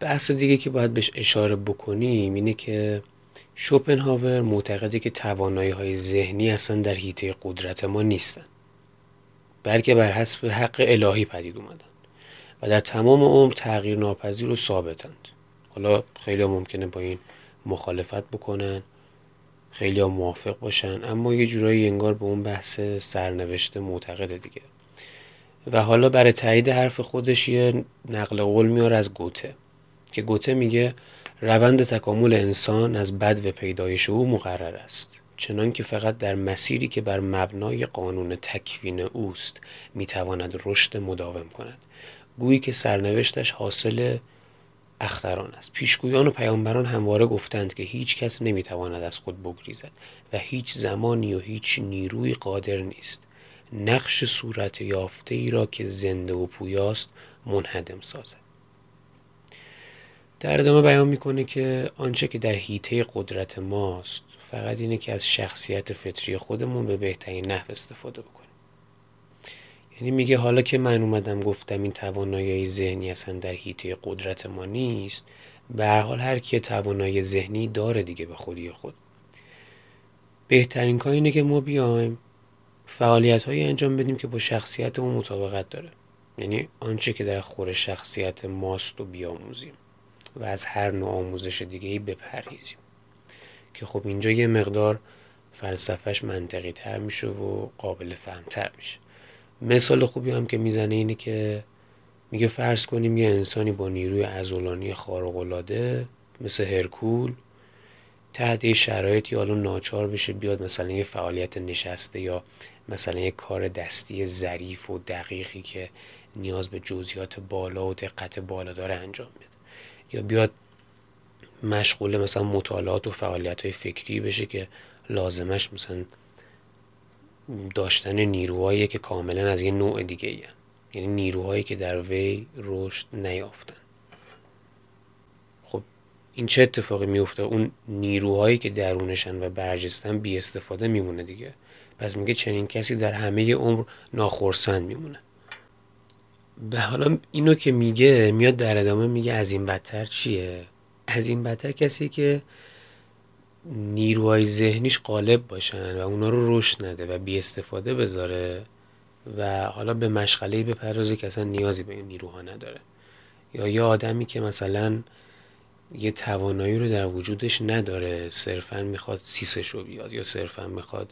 بحث دیگه که باید بهش اشاره بکنیم اینه که شوپنهاور معتقده که توانایی های ذهنی اصلا در حیطه قدرت ما نیستن، بلکه بر حسب حق الهی پدید اومدن و در تمام عمر تغییر ناپذیر و ثابتند. حالا خیلی ها ممکنه با این مخالفت بکنن، خیلی ها موافق باشن، اما یه جورایی انگار به اون بحث سرنوشته معتقده دیگه. و حالا برای تایید حرف خودش یه نقل قول میاره از گوته که گوته میگه روند تکامل انسان از بدو پیدایش او مقرر است، چنان که فقط در مسیری که بر مبنای قانون تکوین اوست میتواند رشد مداوم کند، گویی که سرنوشتش حاصل اختران است. پیشگویان و پیامبران همواره گفتند که هیچ کس نمیتواند از خود بگریزد و هیچ زمانی و هیچ نیروی قادر نیست نقش صورت یافته ای را که زنده و پویاست منهدم سازد. در ادامه بیان میکنه که آنچه که در حیطه قدرت ماست فقط اینه که از شخصیت فطری خودمون به بهترین نحو استفاده بکنیم. یعنی میگه حالا که من اومدم گفتم این توانایی ذهنی اصلا در حیطه قدرت ما نیست، به هر حال هر کی توانایی ذهنی داره دیگه به خودی خود. بهترین کار اینه که ما بیایم فعالیت‌هایی انجام بدیم که با شخصیت ما مطابقت داره، یعنی آنچه که در خور شخصیت ماست و بیاموزیم و از هر نوع آموزش دیگه‌ای بپرهیزیم. که خب اینجا یه مقدار فلسفهش منطقی تر میشه و قابل فهم تر میشه. مثال خوبی هم که میزنه اینه که میگه فرض کنیم یه انسانی با نیروی عضلانی خارق‌العاده مثل هرکول تحت یه شرایطی حالا ناچار بشه بیاد مثلا یه فعالیت نشسته یا مثلا یه کار دستی ظریف و دقیقی که نیاز به جزئیات بالا و دقت بالا داره انجام بده، یا بیاد مشغول مثلا مطالعات و فعالیت‌های فکری بشه که لازمش مثلا داشتن نیروهایی که کاملا از یه نوع دیگه این. یعنی نیروهایی که در وی رشد نیافتن. خب این چه اتفاقی میفته؟ اون نیروهایی که درونشن و برجستن بی استفاده میمونه دیگه. پس میگه چنین کسی در همه عمر ناخرسند میمونه. و حالا اینو که میگه میاد در ادامه میگه از این بدتر چیه؟ از این بدتر کسی که نیروهای ذهنیش غالب باشن و اونا رو رشد نده و بی استفاده بذاره و حالا به مشغله‌ای بپردازه که اصلا نیازی به این نیروها نداره، یا یه آدمی که مثلا یه توانایی رو در وجودش نداره صرفا میخواد سیسش رو بیاد یا صرفا میخواد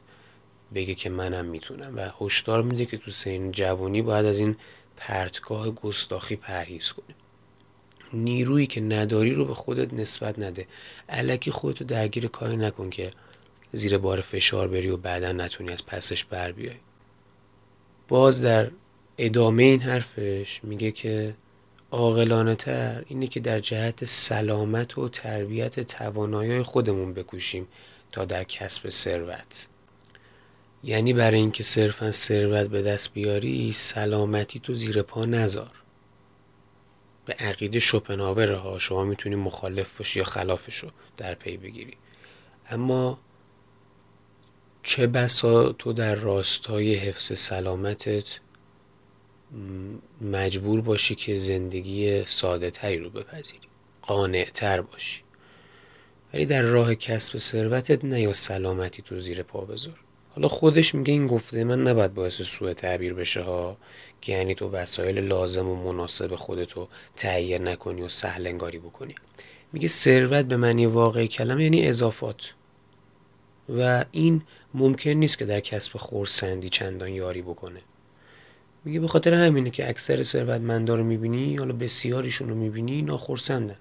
بگه که منم میتونم. و هشدار میده که تو سن جوانی باید از این پرتگاه گستاخی پرهیز کنیم. نیرویی که نداری رو به خودت نسبت نده، الکی خودتو درگیر کاری نکن که زیر بار فشار بری و بعدا نتونی از پسش بر بیای. باز در ادامه این حرفش میگه که عاقلانه تر اینه که در جهت سلامت و تربیت توانایی خودمون بکوشیم تا در کسب ثروت. یعنی برای اینکه صرفا ثروت به دست بیاری سلامتی تو زیر پا نذار. به عقیده شوپنهاور ها شما میتونی مخالف باشی یا خلافشو در پی بگیری، اما چه بسا تو در راستای حفظ سلامتت مجبور باشی که زندگی ساده تری رو بپذیری، قانع تر باشی، ولی در راه کسب ثروتت نه یا سلامتی تو زیر پا بذار. حالا خودش میگه این گفته من نباید باعث سوء تعبیر بشه ها، که یعنی تو وسایل لازم و مناسب خودتو تهیه نکنی و سهل انگاری بکنی. میگه ثروت به معنی واقعی کلمه یعنی اضافات، و این ممکن نیست که در کسب خرسندی چندان یاری بکنه. میگه به خاطر همینه که اکثر ثروتمندا رو میبینی، حالا بسیاریشون رو میبینی ناخرسندن.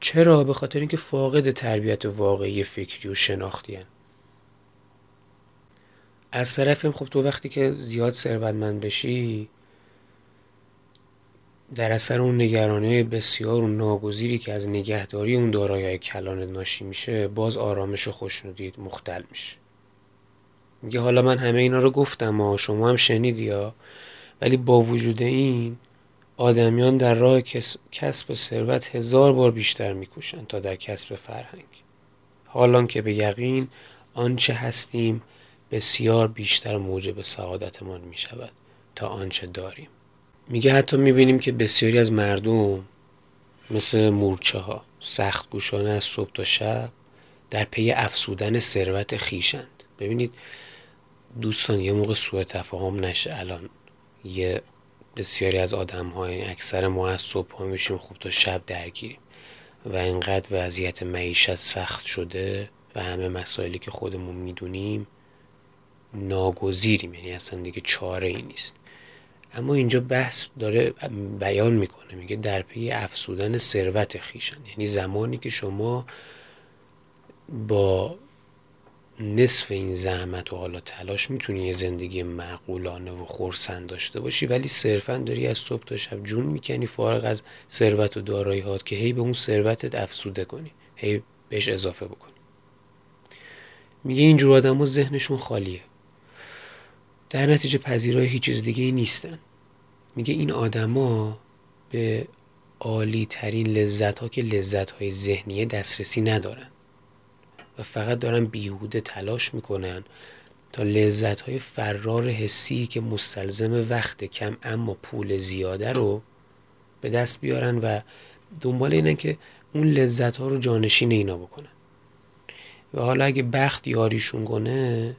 چرا؟ به خاطر اینکه فاقد تربیت واقعی فکری و شناختی هن. از طرفم خب تو وقتی که زیاد ثروتمند بشی در اثر اون نگرانی بسیار و ناگزیری که از نگهداری اون دارایی‌های کلانت ناشی میشه باز آرامش و خوشنودیت مختل میشه. میگه حالا من همه اینا رو گفتم و شما هم شنیدی ها، ولی با وجود این آدمیان در راه کس... کسب ثروت هزار بار بیشتر میکوشن تا در کسب فرهنگ، حالان که به یقین آنچه هستیم بسیار بیشتر موجب سعادتمان می شود تا آنچه داریم. میگه حتی می بینیم که بسیاری از مردم مثل مورچه ها سخت گوشانه از صبح تا شب در پی افسودن ثروت خویشند. ببینید دوستان یه موقع سوء تفاهم نشه، الان یه بسیاری از آدم ها اکثر ما از صبح ها می شیم خوب تا شب درگیریم و اینقدر وضعیت معیشت سخت شده و همه مسائلی که خودمون می دونیم ناگزیریم، یعنی اصلا دیگه چاره ای نیست. اما اینجا بحث داره بیان میکنه، میگه در پی افزودن ثروت خیشان، یعنی زمانی که شما با نصف این زحمت و حالا تلاش میتونی یه زندگی معقولانه و خرسند داشته باشی، ولی صرفاً داری از صبح تا شب جون میکنی فارغ از ثروت و دارایی هات که هی به اون ثروتت افزوده کنی، هی بهش اضافه بکنی. میگه اینجور آدم ها ذهنشون خالیه، در نتیجه پذیرای هیچ چیز دیگه ای نیستن. میگه این آدم ها به عالی ترین لذت ها که لذت های ذهنیه دسترسی ندارن و فقط دارن بیهوده تلاش میکنن تا لذت های فرار حسی که مستلزم وقت کم اما پول زیاده رو به دست بیارن و دنبال اینن که اون لذت ها رو جانشین اینا بکنن و حالا اگه بخت یاریشون کنه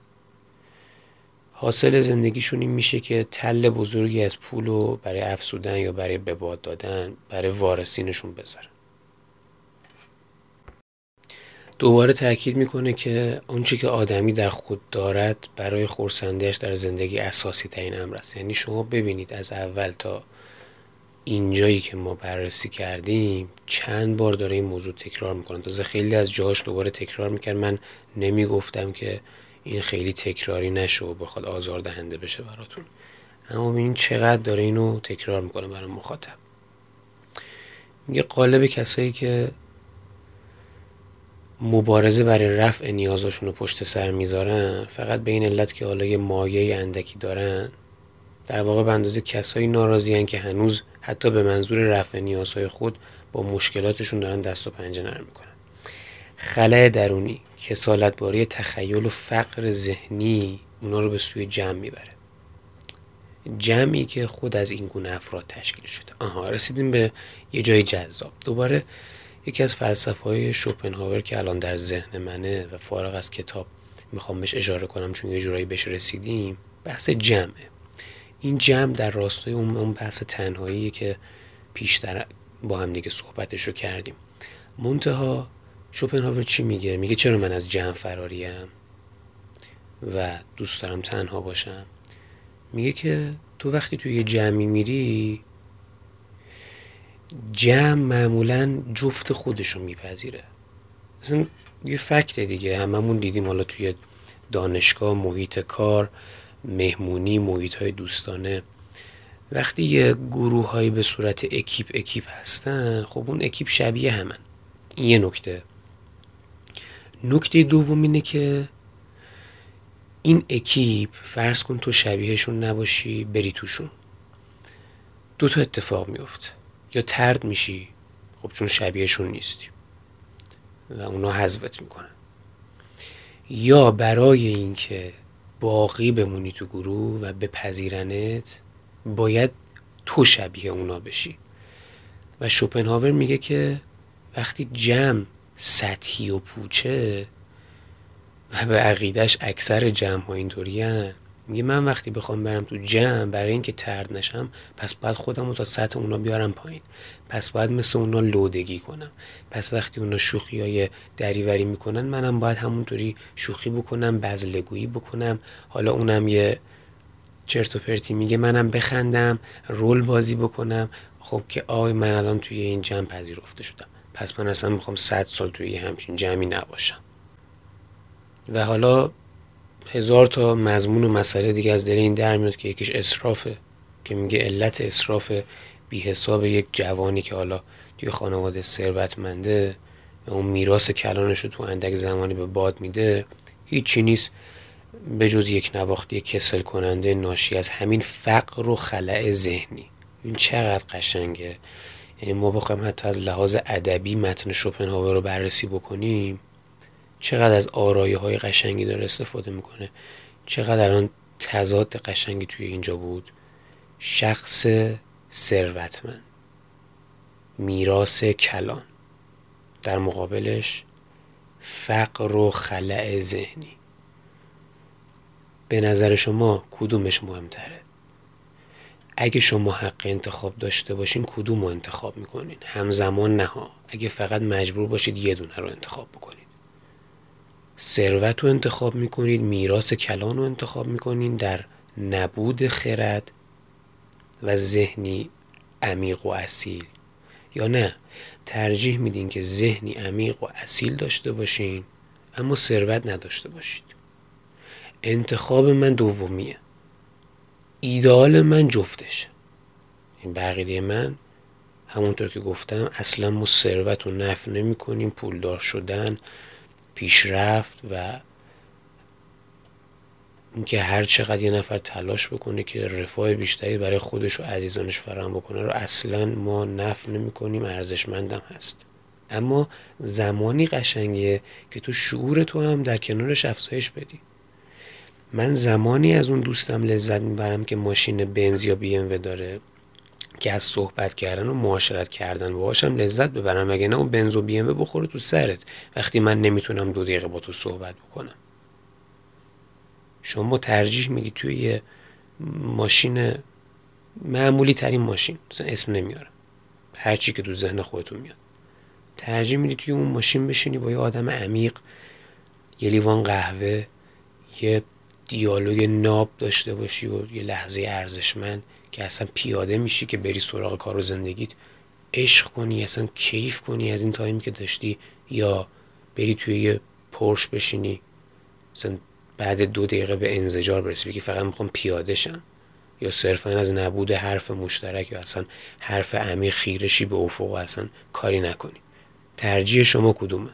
حاصل زندگیشون این میشه که تل بزرگی از پول رو برای افسودن یا برای به باد دادن برای وارثینشون بذارن. دوباره تأکید میکنه که اون چی که آدمی در خود دارد برای خرسندیش در زندگی اساسی ترین امر است. یعنی شما ببینید از اول تا اینجایی که ما بررسی کردیم چند بار داره این موضوع تکرار میکنه، تازه خیلی از جاهاش دوباره تکرار میکنه. من نمیگفتم که این خیلی تکراری نشه و بخواد آزاردهنده بشه براتون، اما ببینید چقدر داره اینو تکرار میکنه برای مخاطب. میگه قالب کسایی که مبارزه برای رفع نیازشون رو پشت سر میذارن فقط به این علت که حالا یه مایه اندکی دارن، در واقع به اندازه کسایی ناراضی هن که هنوز حتی به منظور رفع نیازهای خود با مشکلاتشون دارن دست و پنجه نرم میکنن. خلأ درونی، کسالتباری تخیل و فقر ذهنی اونا رو به سوی جمع میبره، جمعی که خود از این گونه افراد تشکیل شده. آها، رسیدیم به یه جای جذاب. دوباره یکی از فلسفه‌های شوپنهاور که الان در ذهن منه و فارغ از کتاب میخوام بهش اشاره کنم چون یه جورایی بهش رسیدیم، بحث جمعه. این جمع در راستای اون بحث تنهاییه که پیشتر با هم دیگه صحبتش رو کردیم. منتها شوپنهاور چی میگه؟ میگه چرا من از جمع فراریم و دوست دارم تنها باشم؟ میگه که تو وقتی توی یه جمعی میری، جمع معمولاً جفت خودشو میپذیره. مثلا یه فکت دیگه هممون دیدیم، حالا توی دانشگاه، محیط کار، مهمونی، محیط‌های دوستانه، وقتی یه گروه‌هایی به صورت اکیپ اکیپ هستن، خب اون اکیپ شبیه همن. این یه نکته. نکته دوم اینه که این اکیپ فرض کن تو شبیهشون نباشی بری توشون، دو تا اتفاق میفته، یا طرد میشی خب چون شبیهشون نیستی و اونا حذفت میکنن، یا برای اینکه باقی بمونی تو گروه و بپذیرنت باید تو شبیه اونا بشی. و شوپنهاور میگه که وقتی جمع سطحی و پوچه و به عقیدش اکثر جمع ها اینطوری هن، میگه من وقتی بخوام برم تو جمع برای اینکه طرد نشم پس باید خودم رو تا سطح اونا بیارم پایین، پس باید مثل اونا لودگی کنم، پس وقتی اونا شوخی های دریوری میکنن منم باید همونطوری شوخی بکنم، بزلگویی بکنم، حالا اونم یه چرت و پرتی میگه منم بخندم، رول بازی بکنم. خب که آی من الان توی این جمع پذیرفته شدم، پس من اصلا میخوام صد سال توی همچین جمعی نباشم. و حالا هزار تا مضمون و مسئله دیگه از دل این در میاد که یکیش اسرافه، که میگه علت اسراف بی حساب یک جوانی که حالا توی خانواده ثروتمنده و اون میراث کلانش رو تو اندک زمانی به باد میده هیچی نیست به جز یک نواختی کسل کننده ناشی از همین فقر و خلأ ذهنی. این چقدر قشنگه، یعنی ما بخوایم حتی از لحاظ ادبی متن شوپنهاور رو بررسی بکنیم چقدر از آرایه‌های قشنگی داره استفاده میکنه. چقدر الان تضاد قشنگی توی اینجا بود، شخص ثروتمند، میراث کلان، در مقابلش فقر و خلأ ذهنی. به نظر شما کدومش مهمتره؟ اگه شما حق انتخاب داشته باشین کدوم رو انتخاب میکنین؟ همزمان نها، اگه فقط مجبور باشید یه دونه رو انتخاب بکنید، ثروت رو انتخاب میکنید، میراث کلان رو انتخاب میکنید در نبود خرد و ذهنی عمیق و اصیل، یا نه ترجیح میدین که ذهنی عمیق و اصیل داشته باشین اما ثروت نداشته باشید؟ انتخاب من دومیه، ایدئال من جفتش. این بقیه من همونطور که گفتم اصلا ما ثروت رو نفی نمی کنیم، پولدار شدن، پیشرفت و اینکه هر چقدر یه نفر تلاش بکنه که رفاه بیشتری برای خودش و عزیزانش فراهم بکنه رو اصلا ما نفی نمی کنیم، ارزشمندم هست. اما زمانی قشنگه که تو شعور تو هم در کنارش افزایش بدی. من زمانی از اون دوستم لذت میبرم که ماشین بنز یا بی ام و داره که از صحبت کردن و معاشرت کردن باهاشم لذت ببرم، مگه نه اون بنز و بی ام و بخوره تو سرت وقتی من نمیتونم دو دقیقه با تو صحبت بکنم. شما ترجیح میدی توی یه ماشین معمولی ترین ماشین، مثلا اسم نمیارم، هر چی که تو ذهن خودتون میاد، ترجیح میدی توی اون ماشین بشینی با یه آدم عمیق، یه لیوان قهوه، یه دیالوگ ناب داشته باشی و یه لحظه ارزشمند که اصلا پیاده میشی که بری سراغ کار و زندگیت، عشق کنی، اصلا کیف کنی از این تایمی که داشتی، یا بری توی یه پورش بشینی مثلا بعد دو دقیقه به انزجار برسی که فقط میخوام پیاده شم، یا صرفا از نبود حرف مشترک یا اصلا حرف عمیق خیرشی به افق و اصلا کاری نکنی. ترجیح شما کدومه؟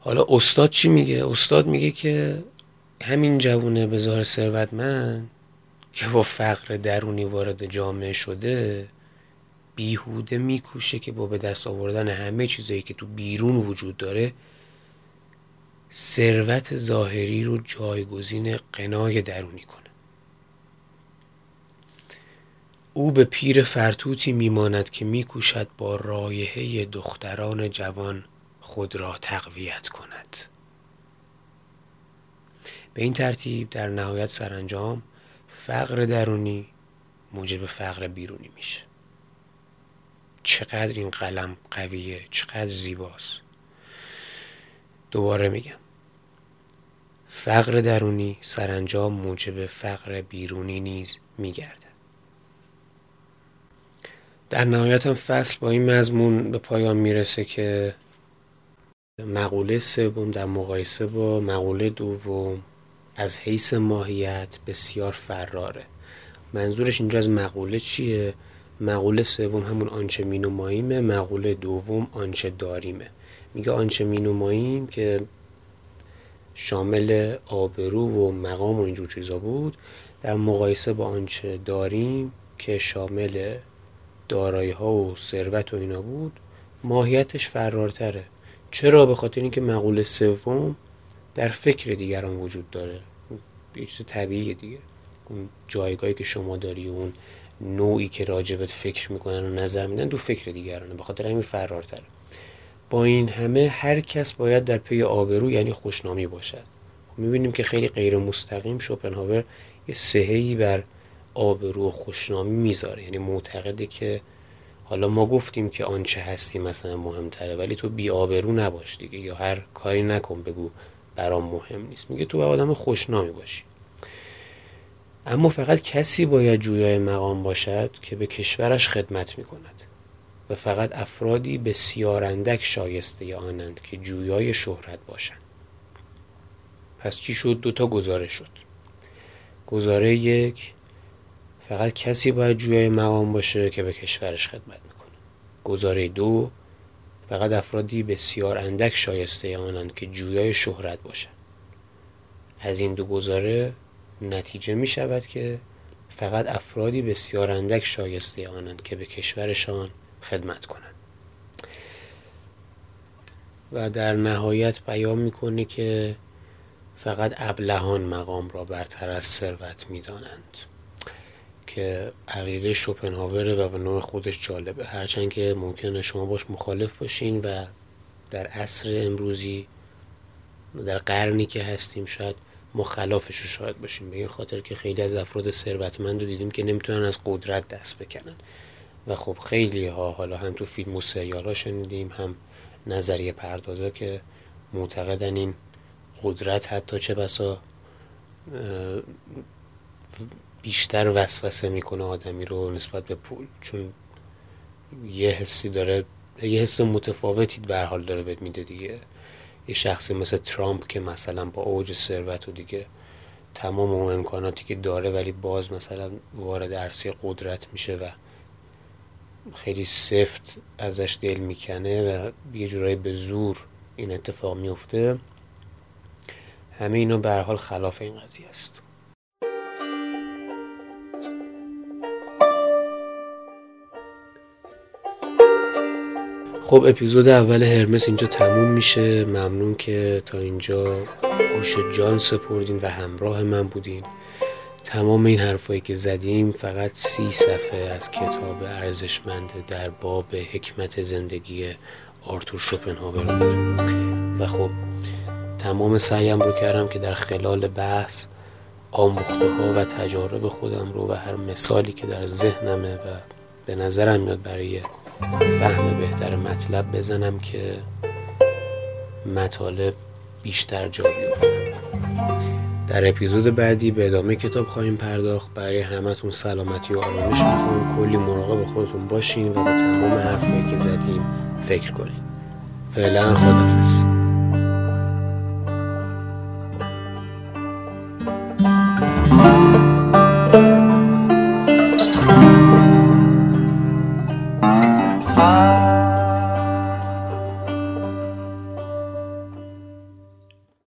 حالا استاد چی میگه؟ استاد میگه که همین جوونه بزار ثروتمند که با فقر درونی وارد جامعه شده بیهوده میکوشه که با به دست آوردن همه چیزایی که تو بیرون وجود داره ثروت ظاهری رو جایگزین قنای درونی کنه. او به پیر فرتوتی میماند که میکوشد با رایحه دختران جوان خود را تقویت کند. به این ترتیب در نهایت سرانجام فقر درونی موجب فقر بیرونی میشه. چقدر این قلم قویه، چقدر زیباست. دوباره میگم، فقر درونی سرانجام موجب فقر بیرونی نیز میگرده. در نهایت هم فصل با این مضمون به پایان میرسه که مقوله سوم در مقایسه با مقوله دوم از حیث ماهیت بسیار فراره. منظورش اینجا از مقوله چیه؟ مقوله سوم همون آنچه مینوماییمه، مقوله دوم آنچه داریمه. میگه آنچه مینوماییم که شامل آبرو و مقام و اینجور چیزا بود، در مقایسه با آنچه داریم که شامل دارایی ها و ثروت و اینا بود، ماهیتش فرارتره. چرا؟ به خاطر اینکه مقوله سوم در فکر دیگران وجود داره، یه چیز طبیعیه دیگه. اون جایگاهی که شما داری، اون نوعی که راجبت فکر میکنن و نظر میدن، تو فکر دیگرانه، به خاطر همین فرارتره. با این همه هر کس باید در پی آبرو یعنی خوشنامی باشد. میبینیم که خیلی غیر مستقیم شوپنهاور یه سهه‌ای بر آبرو و خوشنامی میذاره، یعنی معتقده که حالا ما گفتیم که آنچه هستی مثلا مهمتره، ولی تو بی آبرو نباش دیگه، یا هر کاری نکن بگو برام مهم نیست. میگه تو آدم خوشنامی باشی. اما فقط کسی باید جویای مقام باشد که به کشورش خدمت میکند و فقط افرادی بسیار اندک شایسته آنند که جویای شهرت باشند. پس چی شد؟ دوتا گزاره شد. گزاره یک، فقط کسی باید جویای مقام باشه که به کشورش خدمت میکنه. گزاره دو، فقط افرادی بسیار اندک شایسته آنند که جویای شهرت باشند. از این دو گزاره نتیجه می شود که فقط افرادی بسیار اندک شایسته آنند که به کشورشان خدمت کنند. و در نهایت بیان میکنه که فقط ابلهان مقام را برتر از ثروت میدانند، که عقیده شوپنهاوره و به نوع خودش جالبه، هرچند که ممکنه شما باش مخالف باشین و در عصر امروزی، در قرنی که هستیم، شاید مخالفش رو شاید باشین، به این خاطر که خیلی از افراد ثروتمند رو دیدیم که نمیتونن از قدرت دست بکنن و خب خیلی ها، حالا هم تو فیلم و سریال ها شنیدیم، هم نظریه پردازا، که معتقدن این قدرت حتی چه بسا بیشتر وسوسه میکنه آدمی رو نسبت به پول، چون یه حسی داره، یه حس متفاوتی به هر حال داره بهت میده دیگه. یه شخصی مثل ترامپ که مثلا با اوج ثروت و دیگه تمام اون امکاناتی که داره، ولی باز مثلا وارد عرصه قدرت میشه و خیلی سفت ازش دل میکنه و یه جورایی به زور این اتفاق میفته. همه اینا به هر حال خلاف این قضیه است. خب اپیزود اول هرمس اینجا تموم میشه. ممنون که تا اینجا گوش جان سپردین و همراه من بودین. تمام این حرفایی که زدیم فقط سی صفحه از کتاب ارزشمند در باب حکمت زندگی آرتور شوپنهاور بود و خب تمام سعیم رو کردم که در خلال بحث آموخته ها و تجارب خودم رو و هر مثالی که در ذهنمه و به نظرم میاد برای فهم بهتر مطلب بزنم که مطالب بیشتر جا بیفته. در اپیزود بعدی به ادامه کتاب خواهیم پرداخت. برای همتون سلامتی و آرامش میخوام. کلی مراقب خودتون باشین و به تمام حرفایی که زدیم فکر کنین. فعلا خداحافظ.